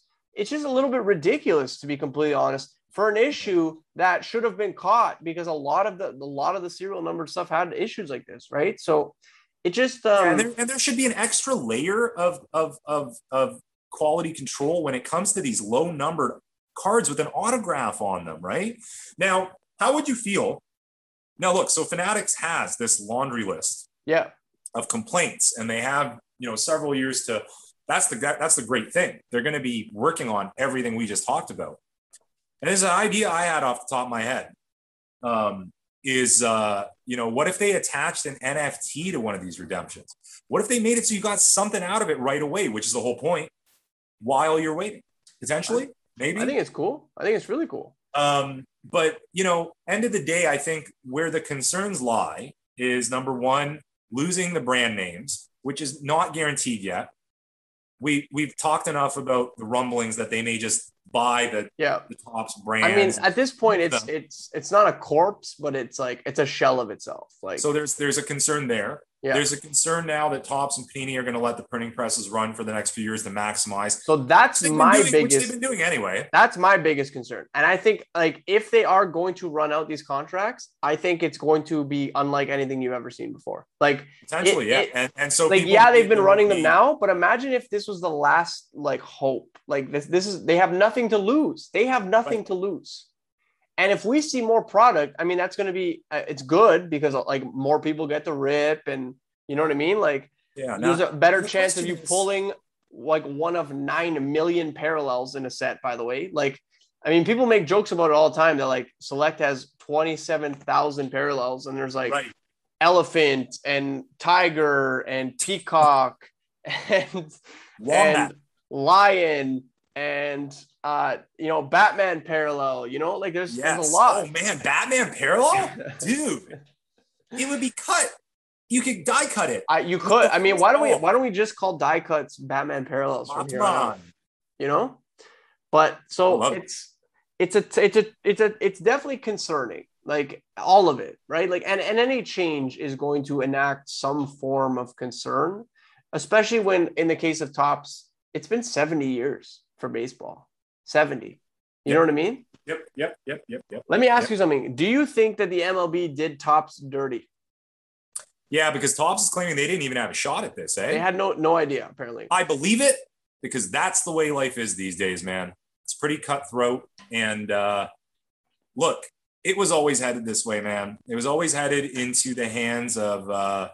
just a little bit ridiculous to be completely honest for an issue that should have been caught because a lot of the serial number stuff had issues like this. Right. So it just, and there should be an extra layer of quality control when it comes to these low numbered cards with an autograph on them, right? Now, how would you feel? Now, look, so Fanatics has this laundry list of complaints, and they have, several years to, that's the great thing. They're going to be working on everything we just talked about. And this is an idea I had off the top of my head, what if they attached an NFT to one of these redemptions? What if they made it so you got something out of it right away, which is the whole point, while you're waiting? Potentially, maybe. I think it's cool. I think it's really cool. But end of the day, I think where the concerns lie is, number one, losing the brand names, which is not guaranteed yet. We've talked enough about the rumblings that they may just buy the Topps brand. I mean, at this point, it's not a corpse, but it's like it's a shell of itself. Like, so there's a concern there. Yeah. There's a concern now that Topps and Panini are going to let the printing presses run for the next few years to maximize. So that's which they've been doing anyway. That's my biggest concern. And I think, like, if they are going to run out these contracts, I think it's going to be unlike anything you've ever seen before. Like, potentially, yeah. They've been running them now, but imagine if this was the last hope. Like, this is they have nothing to lose. They have nothing to lose. And if we see more product, I mean, that's going to be, it's good because more people get to rip and you know what I mean? Like, yeah, there's a better chance of you pulling one of 9 million parallels in a set, by the way. Like, I mean, people make jokes about it all the time. They're like, Select has 27,000 parallels and there's elephant and tiger and peacock and walnut, lion and Batman parallel, there's, there's a lot. Oh man, Batman parallel, dude, it would be cut. You could die cut it. Why don't we just call die cuts Batman parallels from here on? But so it's definitely concerning. Like, all of it, right? Like, and any change is going to enact some form of concern, especially when in the case of Topps, it's been 70 years for baseball. 70. You know what I mean? Yep. Let me ask you something. Do you think that the MLB did Topps dirty? Yeah, because Topps is claiming they didn't even have a shot at this, eh? They had no idea, apparently. I believe it, because that's the way life is these days, man. It's pretty cutthroat. And look, it was always headed this way, man. It was always headed into the hands of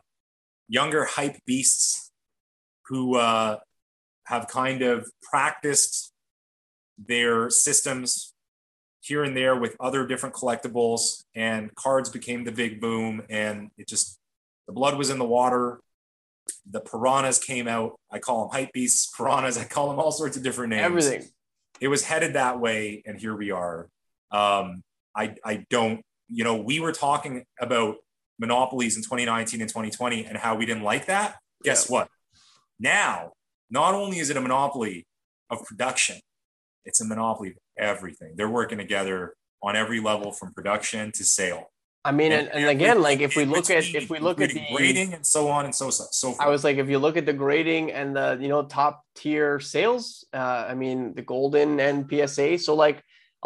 younger hype beasts who have kind of practiced their systems here and there with other different collectibles, and cards became the big boom, and it just, the blood was in the water. The piranhas came out. I call them hype beasts, piranhas. I call them all sorts of different names. Everything. It was headed that way. And here we are. We were talking about monopolies in 2019 and 2020 and how we didn't like that. Guess what? Now, not only is it a monopoly of production, it's a monopoly of everything. They're working together on every level from production to sale. I mean, if we look at the grading and so on and so forth. I was like, if you look at the grading and the, top tier sales, the golden and PSA. So a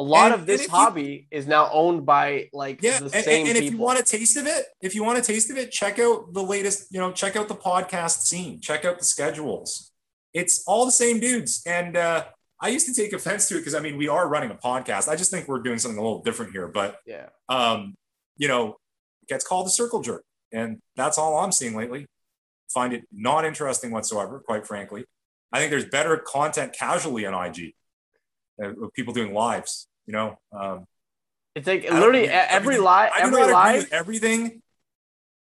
lot of this hobby is now owned by the same people. If you want a taste of it, check out the latest, check out the podcast scene, check out the schedules. It's all the same dudes. And I used to take offense to it because, I mean, we are running a podcast. I just think we're doing something a little different here. But, it gets called the circle jerk. And that's all I'm seeing lately. Find it not interesting whatsoever, quite frankly. I think there's better content casually on IG of people doing lives, It's like literally every live. Everything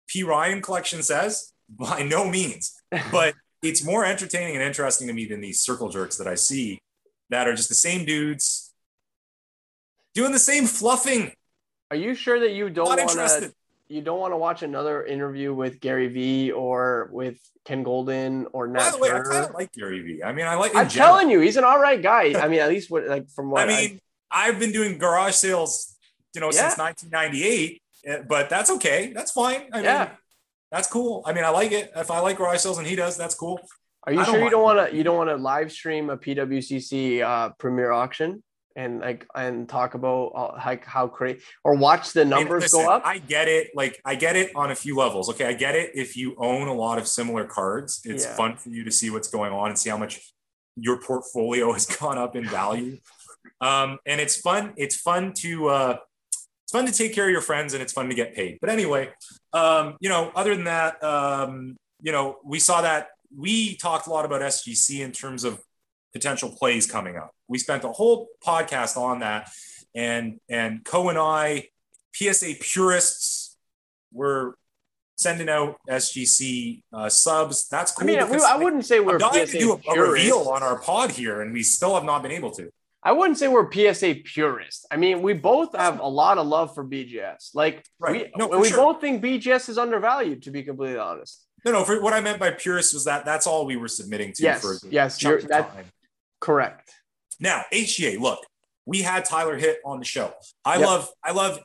P. Ryan collection says, by no means. But it's more entertaining and interesting to me than these circle jerks that I see that are just the same dudes doing the same fluffing. Are you sure that you don't want to watch another interview with Gary Vee or with Ken Golden or Nat? By the way, Turner? I kind of like Gary Vee. I mean, telling you, he's an all right guy. I mean, at least I've been doing garage sales, since 1998, but that's okay. That's fine. I mean, that's cool. I mean, I like it. If I like garage sales and he does, that's cool. Are you sure you don't want to live stream a PWCC premier auction and talk about how crazy or watch the numbers go up? I get it. I get it on a few levels. Okay, I get it. If you own a lot of similar cards, it's fun for you to see what's going on and see how much your portfolio has gone up in value. And it's fun. It's fun to take care of your friends and it's fun to get paid. But anyway, other than that, we saw that we talked a lot about SGC in terms of potential plays coming up. We spent a whole podcast on that. and Koe and I, PSA purists, were sending out SGC subs. That's cool. I mean, I wouldn't say we're dying to do a reveal on our pod here, and we still have not been able to. I wouldn't say we're PSA purists. I mean, we both have a lot of love for BGS. Like, right. we both think BGS is undervalued, to be completely honest. No. For what I meant by purists was that's all we were submitting to. Yes, correct. Now, HGA, look, we had Tyler Hitt on the show. I love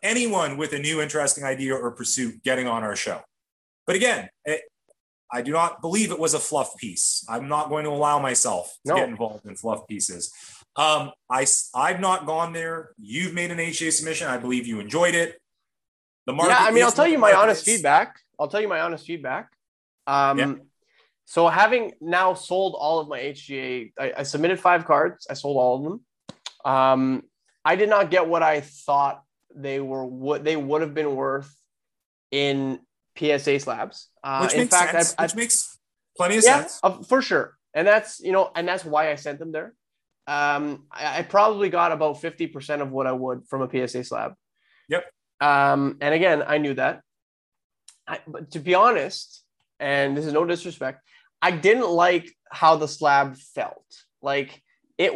anyone with a new interesting idea or pursuit getting on our show. But again, I do not believe it was a fluff piece. I'm not going to allow myself to get involved in fluff pieces. I've not gone there. You've made an HGA submission. I believe you enjoyed it. The market. Yeah, I mean, I'll tell you my honest feedback. So having now sold all of my HGA, I submitted 5 cards. I sold all of them. I did not get what I thought they were, what they would have been worth in PSA slabs. Which makes plenty of sense. For sure. And that's, and that's why I sent them there. I probably got about 50% of what I would from a PSA slab. Yep. And again, I knew that. But to be honest, and this is no disrespect, I didn't like how the slab felt. Like it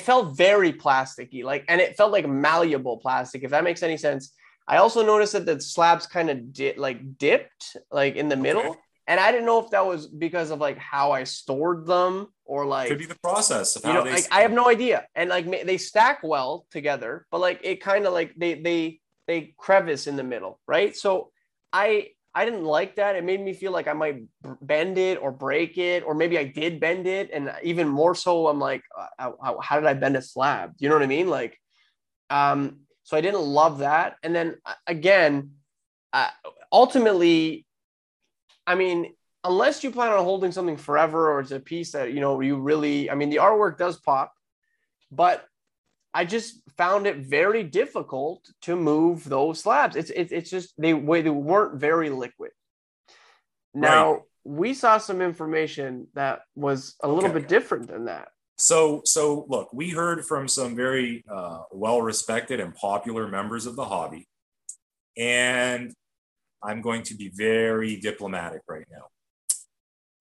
felt very plasticky, and it felt like malleable plastic, if that makes any sense. I also noticed that the slabs kind of dipped in the middle. Okay. And I didn't know if that was because of how I stored them or could be the process of how they I have no idea. And they stack well together, but it kind of they crevice in the middle. Right. So I didn't like that. It made me feel like I might bend it or break it, or maybe I did bend it. And even more so, I'm how did I bend a slab? You know what I mean? So I didn't love that. And then again, ultimately, I mean, unless you plan on holding something forever, or it's a piece that, you really, I mean, the artwork does pop, but I just found it very difficult to move those slabs. It's just they weren't very liquid. Now, we saw some information that was a little bit different than that. So look, we heard from some very well-respected and popular members of the hobby, and I'm going to be very diplomatic right now.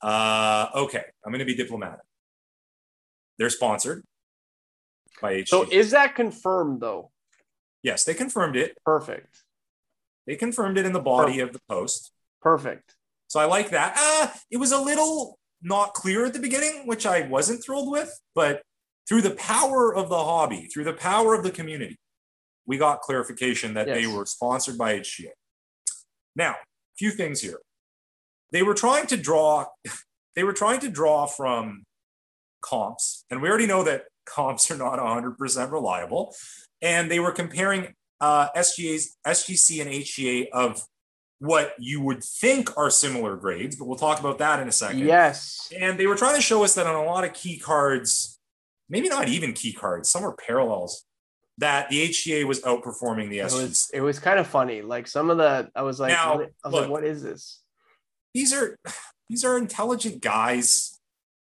I'm going to be diplomatic. They're sponsored by HGA. So is that confirmed, though? Yes, they confirmed it. Perfect. They confirmed it in the body of the post. Perfect. So I like that. It was a little not clear at the beginning, which I wasn't thrilled with, but through the power of the hobby, through the power of the community, we got clarification that they were sponsored by HGA. Now, a few things here. They were trying to draw from comps, and we already know that comps are not 100% reliable. And they were comparing SGC and HGA of what you would think are similar grades, but we'll talk about that in a second. Yes. And they were trying to show us that on a lot of key cards, maybe not even key cards, some were parallels, that the HGA was outperforming the SGC. It was kind of funny. Some of the, what is this? These are intelligent guys.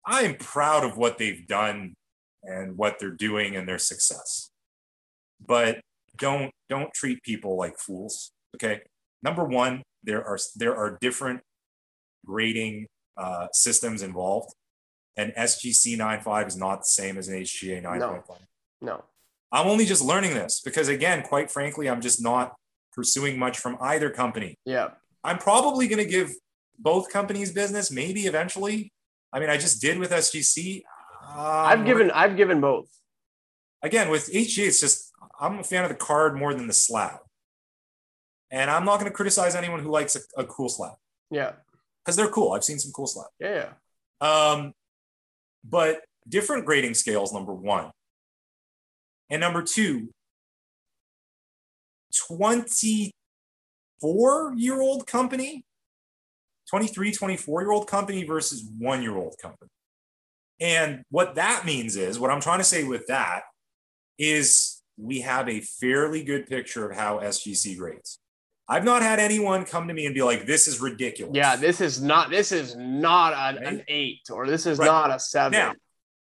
I am proud of what they've done and what they're doing and their success. But don't treat people like fools. Okay. Number one, there are different grading systems involved, and SGC 9.5 is not the same as an HGA 9.5. No. I'm only just learning this because, again, quite frankly, I'm just not pursuing much from either company. Yeah. I'm probably going to give both companies business, maybe eventually. I mean, I just did with SGC. I've given both. Again, with HGA, it's just, I'm a fan of the card more than the slab. And I'm not going to criticize anyone who likes a cool slab. Yeah. Because they're cool. I've seen some cool slabs. Yeah. But different grading scales, number one. And number two, 24-year-old company, 23, 24-year-old company versus 1-year-old company. And what that means is, what I'm trying to say with that is we have a fairly good picture of how SGC grades. I've not had anyone come to me and be like, this is ridiculous. Yeah, this is not an 8, or this is not a 7. Now,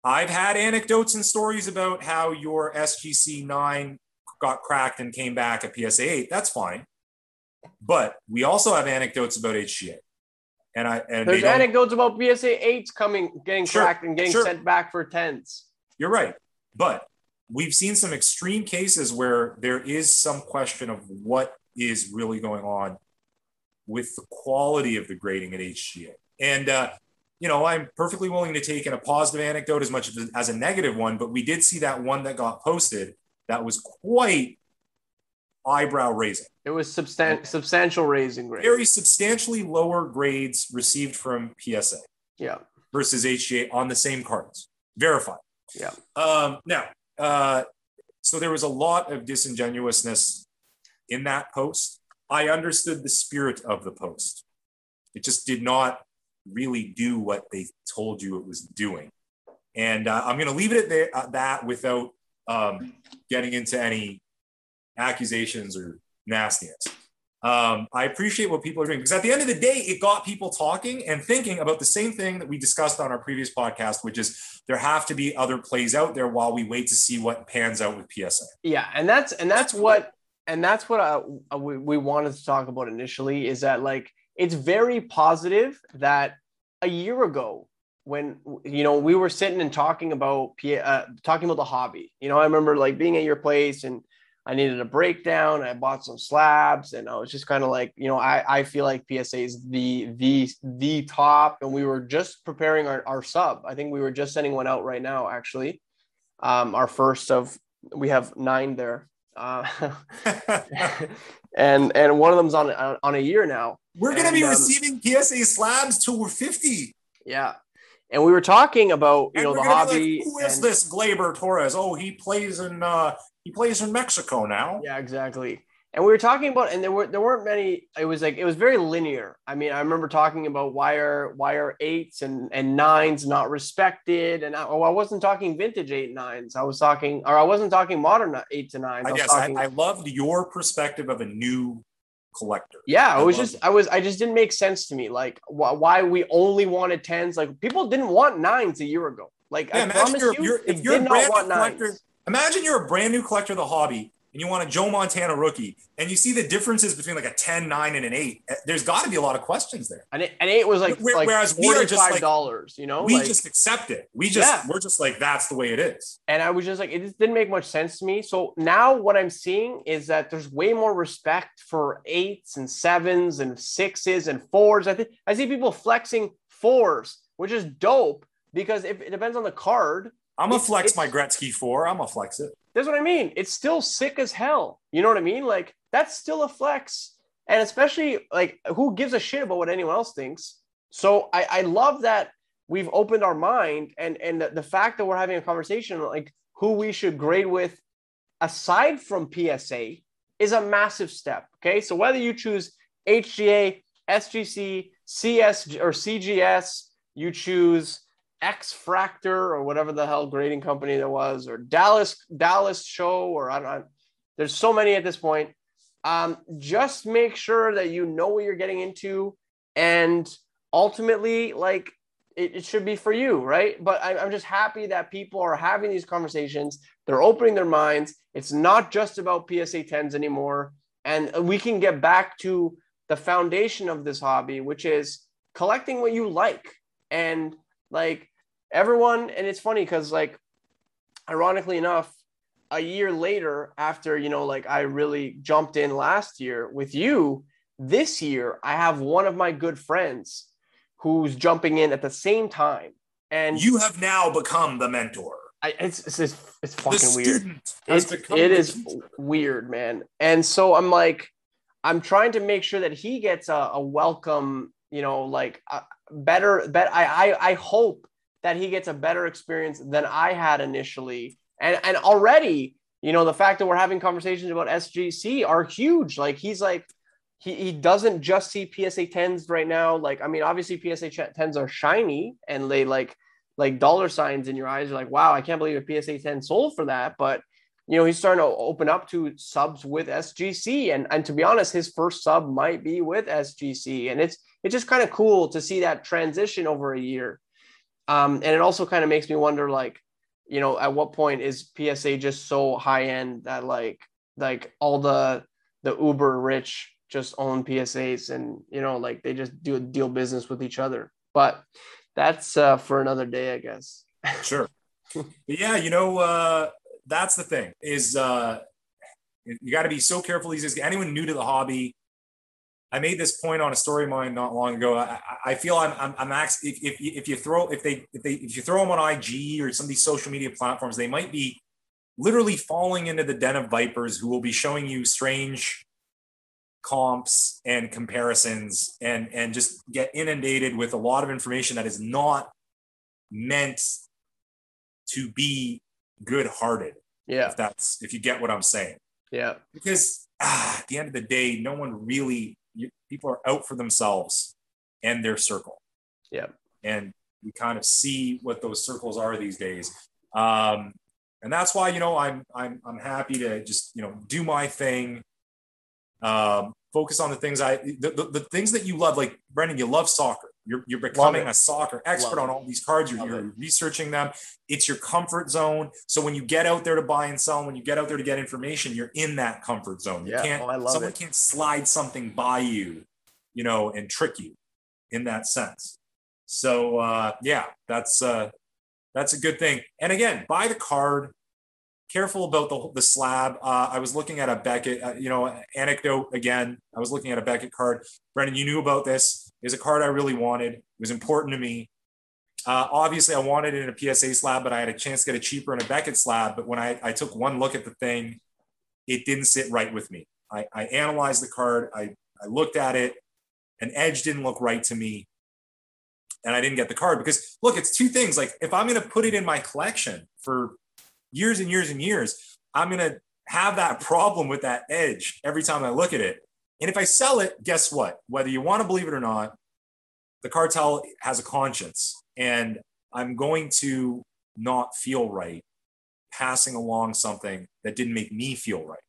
I've had anecdotes and stories about how your SGC 9 got cracked and came back at PSA 8, that's fine. But we also have anecdotes about HGA. And there's anecdotes about PSA 8s coming, getting cracked and getting sent back for 10s. You're right. But we've seen some extreme cases where there is some question of what is really going on with the quality of the grading at HGA. And, you know, I'm perfectly willing to take in a positive anecdote as much as a negative one, but we did see that one that got posted that was quite eyebrow raising. It was substantial raising grades. Very substantially lower grades received from PSA. Yeah. Versus HGA on the same cards. Verified. Yeah. So there was a lot of disingenuousness in that post. I understood the spirit of the post. It just did not really do what they told you it was doing. And I'm going to leave it at that without getting into any accusations or nastiness. I appreciate what people are doing, because at the end of the day, it got people talking and thinking about the same thing that we discussed on our previous podcast, which is there have to be other plays out there while we wait to see what pans out with PSA. Yeah. And that's what we wanted to talk about initially, is that, like, it's very positive that a year ago, when, you know, we were sitting and talking about the hobby, you know, I remember, like, being at your place and I needed a breakdown. I bought some slabs, and I was just kind of like, you know, I feel like PSA is the top. And we were just preparing our sub. I think we were just sending one out right now, actually. Our first of, we have 9 there. And one of them's on a year now. We're going to be receiving PSA slabs till we're 50. Yeah. And we were talking about, you know, the hobby. Like, who is this Gleyber Torres? Oh, he plays in, he plays in Mexico now. Yeah, exactly. And we were talking about, and there weren't many. It was like, it was very linear. I mean, I remember talking about why are 8s and 9s not respected. And I wasn't talking vintage 8 9s. I wasn't talking modern 8 to 9s. I loved your perspective of a new collector. Yeah, I just didn't make sense to me. Like, why we only wanted 10s. Like, people didn't want 9s a year ago. Like, yeah, I promise you, they did not want 9s. Imagine you're a brand new collector of the hobby and you want a Joe Montana rookie, and you see the differences between, like, a 10, 9, and an 8. There's got to be a lot of questions there. And an 8 was like, whereas we are just $45, like, you know? We just accept it. We're just like, that's the way it is. And I was just like, it just didn't make much sense to me. So now what I'm seeing is that there's way more respect for 8s and 7s and 6s and 4s. I see people flexing 4s, which is dope, because it depends on the card. I'm going to flex my Gretzky 4. I'm going to flex it. That's what I mean. It's still sick as hell. You know what I mean? Like, that's still a flex. And especially, like, who gives a shit about what anyone else thinks? So I love that we've opened our mind, and the fact that we're having a conversation, like, who we should grade with aside from PSA is a massive step. Okay. So whether you choose HGA, SGC, CS, or CGS, you choose X-Fractor or whatever the hell grading company there was, or Dallas Show, or I don't know. There's so many at this point. Just make sure that you know what you're getting into, and ultimately, like, it should be for you, right? But I'm just happy that people are having these conversations. They're opening their minds. It's not just about PSA 10s anymore. And we can get back to the foundation of this hobby, which is collecting what you like. And, like, everyone, and it's funny because, like, ironically enough, a year later, after, you know, like, I really jumped in last year with you, this year I have one of my good friends who's jumping in at the same time, and you have now become the mentor. It's fucking weird. It is weird, man. And so I'm like, I'm trying to make sure that he gets a welcome, you know, like, I hope that he gets a better experience than I had initially. And already, you know, the fact that we're having conversations about SGC are huge. Like, he's like, he doesn't just see PSA 10s right now. Like, I mean, obviously PSA 10s are shiny, and they like dollar signs in your eyes. You're like, wow, I can't believe a PSA 10 sold for that. But, you know, he's starting to open up to subs with SGC. And to be honest, his first sub might be with SGC. And it's just kind of cool to see that transition over a year. And it also kind of makes me wonder, like, you know, at what point is PSA just so high end that, like, like all the uber rich just own PSAs and, you know, like they just do a deal business with each other, but that's for another day, I guess. Sure. Yeah. You know, that's the thing is, you got to be so careful these days. Anyone new to the hobby, I made this point on a story of mine not long ago. I feel I'm actually, if you throw them on IG or some of these social media platforms, they might be literally falling into the den of vipers who will be showing you strange comps and comparisons and just get inundated with a lot of information that is not meant to be good-hearted. Yeah. If you get what I'm saying. Yeah. Because at the end of the day, no one really, people are out for themselves and their circle. Yeah. And we kind of see what those circles are these days. And that's why, you know, I'm happy to just, you know, do my thing. Focus on the things the things that you love. Like Brendan, you love soccer. You're becoming a soccer expert on all these cards. You're researching them. It's your comfort zone. So when you get out there to buy and sell, when you get out there to get information, you're in that comfort zone. Yeah. Someone can't slide something by you, you know, and trick you in that sense. So yeah, that's a good thing. And again, buy the card. Careful about the slab. I was looking at a Beckett, anecdote again. I was looking at a Beckett card. Brendan, you knew about this. It was a card I really wanted. It was important to me. Obviously, I wanted it in a PSA slab, but I had a chance to get it cheaper in a Beckett slab. But when I took one look at the thing, it didn't sit right with me. I analyzed the card. I looked at it. An edge didn't look right to me. And I didn't get the card because, look, it's two things. Like, if I'm going to put it in my collection for years and years and years, I'm going to have that problem with that edge every time I look at it. And if I sell it, guess what? Whether you want to believe it or not, the cartel has a conscience, and I'm going to not feel right passing along something that didn't make me feel right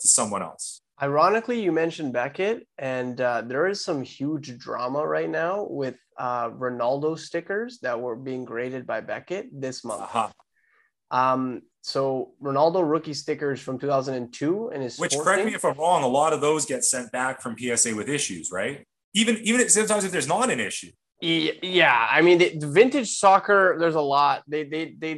to someone else. Ironically, you mentioned Beckett, and there is some huge drama right now with Ronaldo stickers that were being graded by Beckett this month. Uh-huh. So Ronaldo rookie stickers from 2002 and his, which, correct me if I'm wrong, a lot of those get sent back from PSA with issues, right? Even sometimes if there's not an issue. Yeah. I mean, the vintage soccer, there's a lot, they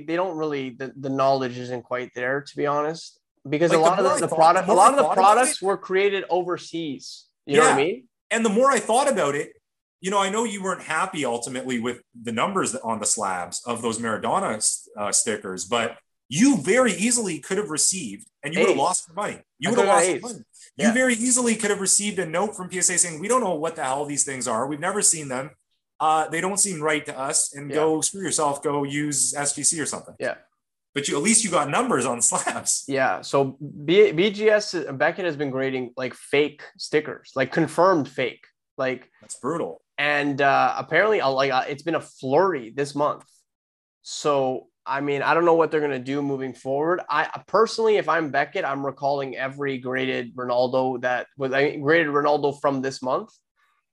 don't really, the knowledge isn't quite there, to be honest, because like a lot of the products were created overseas. You know what I mean? And the more I thought about it, you know, I know you weren't happy ultimately with the numbers on the slabs of those Maradona stickers, but you very easily could have received, and you would have lost your money. Yeah. You very easily could have received a note from PSA saying, we don't know what the hell these things are. We've never seen them. They don't seem right to us, and go screw yourself. Go use SGC or something. Yeah. But you, at least you got numbers on slabs. Yeah. So BGS, Beckett has been grading like fake stickers, like confirmed fake. Like, that's brutal. And apparently, it's been a flurry this month. So, I mean, I don't know what they're going to do moving forward. I personally, if I'm Beckett, I'm recalling every graded Ronaldo from this month,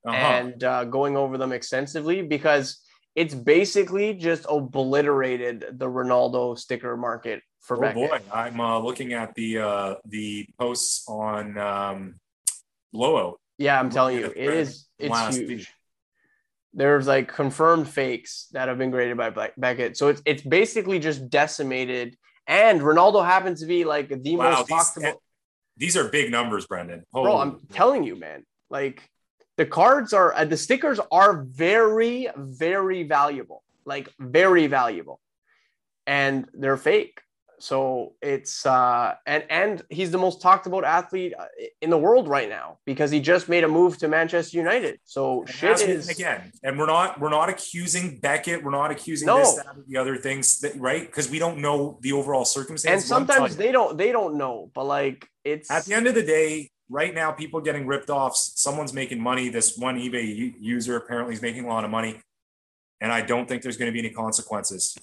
and going over them extensively, because it's basically just obliterated the Ronaldo sticker market for Beckett. Oh boy, I'm looking at the posts on Blowout. Yeah, I'm telling you, it's huge. Week. There's like confirmed fakes that have been graded by Beckett. So it's basically just decimated. And Ronaldo happens to be like the most possible. These are big numbers, Brendan. Holy bro, I'm telling you, man. Like the stickers are very, very valuable. Like very valuable. And they're fake. So it's and he's the most talked about athlete in the world right now because he just made a move to Manchester United. So shit is again, and we're not accusing Beckett. We're not accusing this, that, and the other things, right? Because we don't know the overall circumstances. And sometimes they don't know. But like it's at the end of the day, right now, people getting ripped off. Someone's making money. This one eBay user apparently is making a lot of money, and I don't think there's going to be any consequences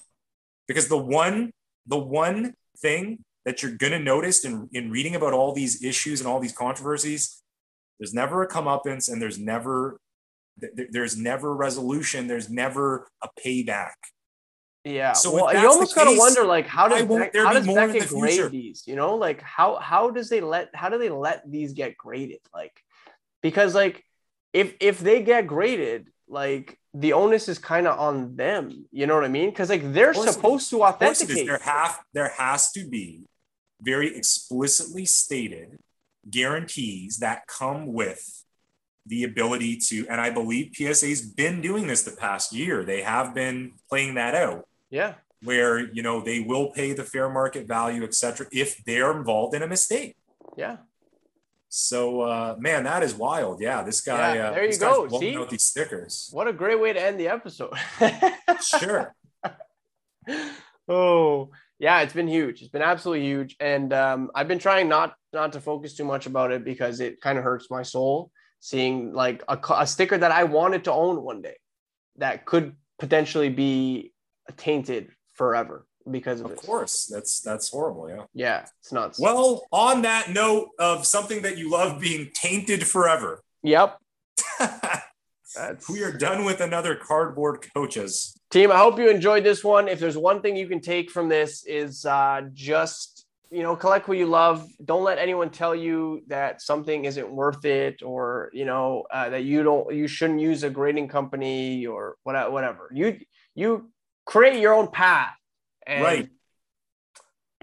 because the one thing that you're going to notice in reading about all these issues and all these controversies, there's never a comeuppance, and there's never resolution. There's never a payback. Yeah. So well, you almost got to wonder, like, how does Beckett grade these, you know, like how do they let these get graded? Like, because like, if they get graded, like the onus is kind of on them, you know what I mean? Cause like, they're supposed to authenticate. There has to be very explicitly stated guarantees that come with the ability to, and I believe PSA's been doing this the past year. They have been playing that out. Yeah. Where, you know, they will pay the fair market value, et cetera, if they're involved in a mistake. Yeah. So, man, that is wild. Yeah, this guy. Yeah, there you go. See? Out these stickers. What a great way to end the episode. Sure. Oh, yeah, it's been huge. It's been absolutely huge. And I've been trying not to focus too much about it because it kind of hurts my soul seeing like a sticker that I wanted to own one day that could potentially be tainted forever because of this. Of course, that's horrible. Yeah. Yeah, it's nuts. Well, on that note of something that you love being tainted forever. Yep. We are done with another Cardboard Coaches. Team, I hope you enjoyed this one. If there's one thing you can take from this is just, you know, collect what you love. Don't let anyone tell you that something isn't worth it or, you know, that you shouldn't use a grading company or whatever. You create your own path. And, right.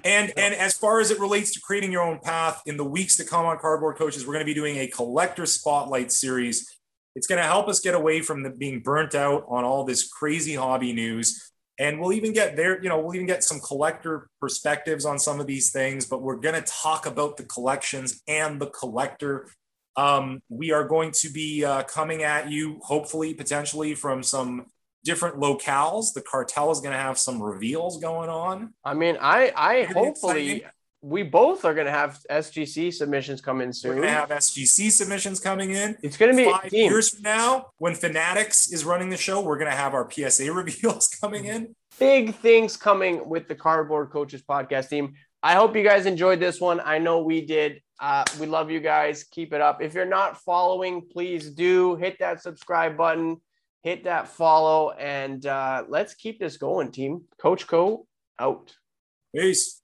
And as far as it relates to creating your own path, in the weeks to come on Cardboard Coaches, we're going to be doing a collector spotlight series. It's going to help us get away from being burnt out on all this crazy hobby news. And we'll even get there, you know, we'll even get some collector perspectives on some of these things, but we're going to talk about the collections and the collector. We are going to be coming at you, hopefully, potentially from some different locales. The cartel is going to have some reveals going on. I mean, I hopefully exciting. We both are going to have SGC submissions come in soon. We're going to have SGC submissions coming in. It's going to be 5 years from now when Fanatics is running the show. We're going to have our PSA reveals coming in. Big things coming with the Cardboard Coaches podcast team. I hope you guys enjoyed this one. I know we did. We love you guys. Keep it up. If you're not following, please do hit that subscribe button. Hit that follow, and let's keep this going, team. Coach Koe, out. Peace.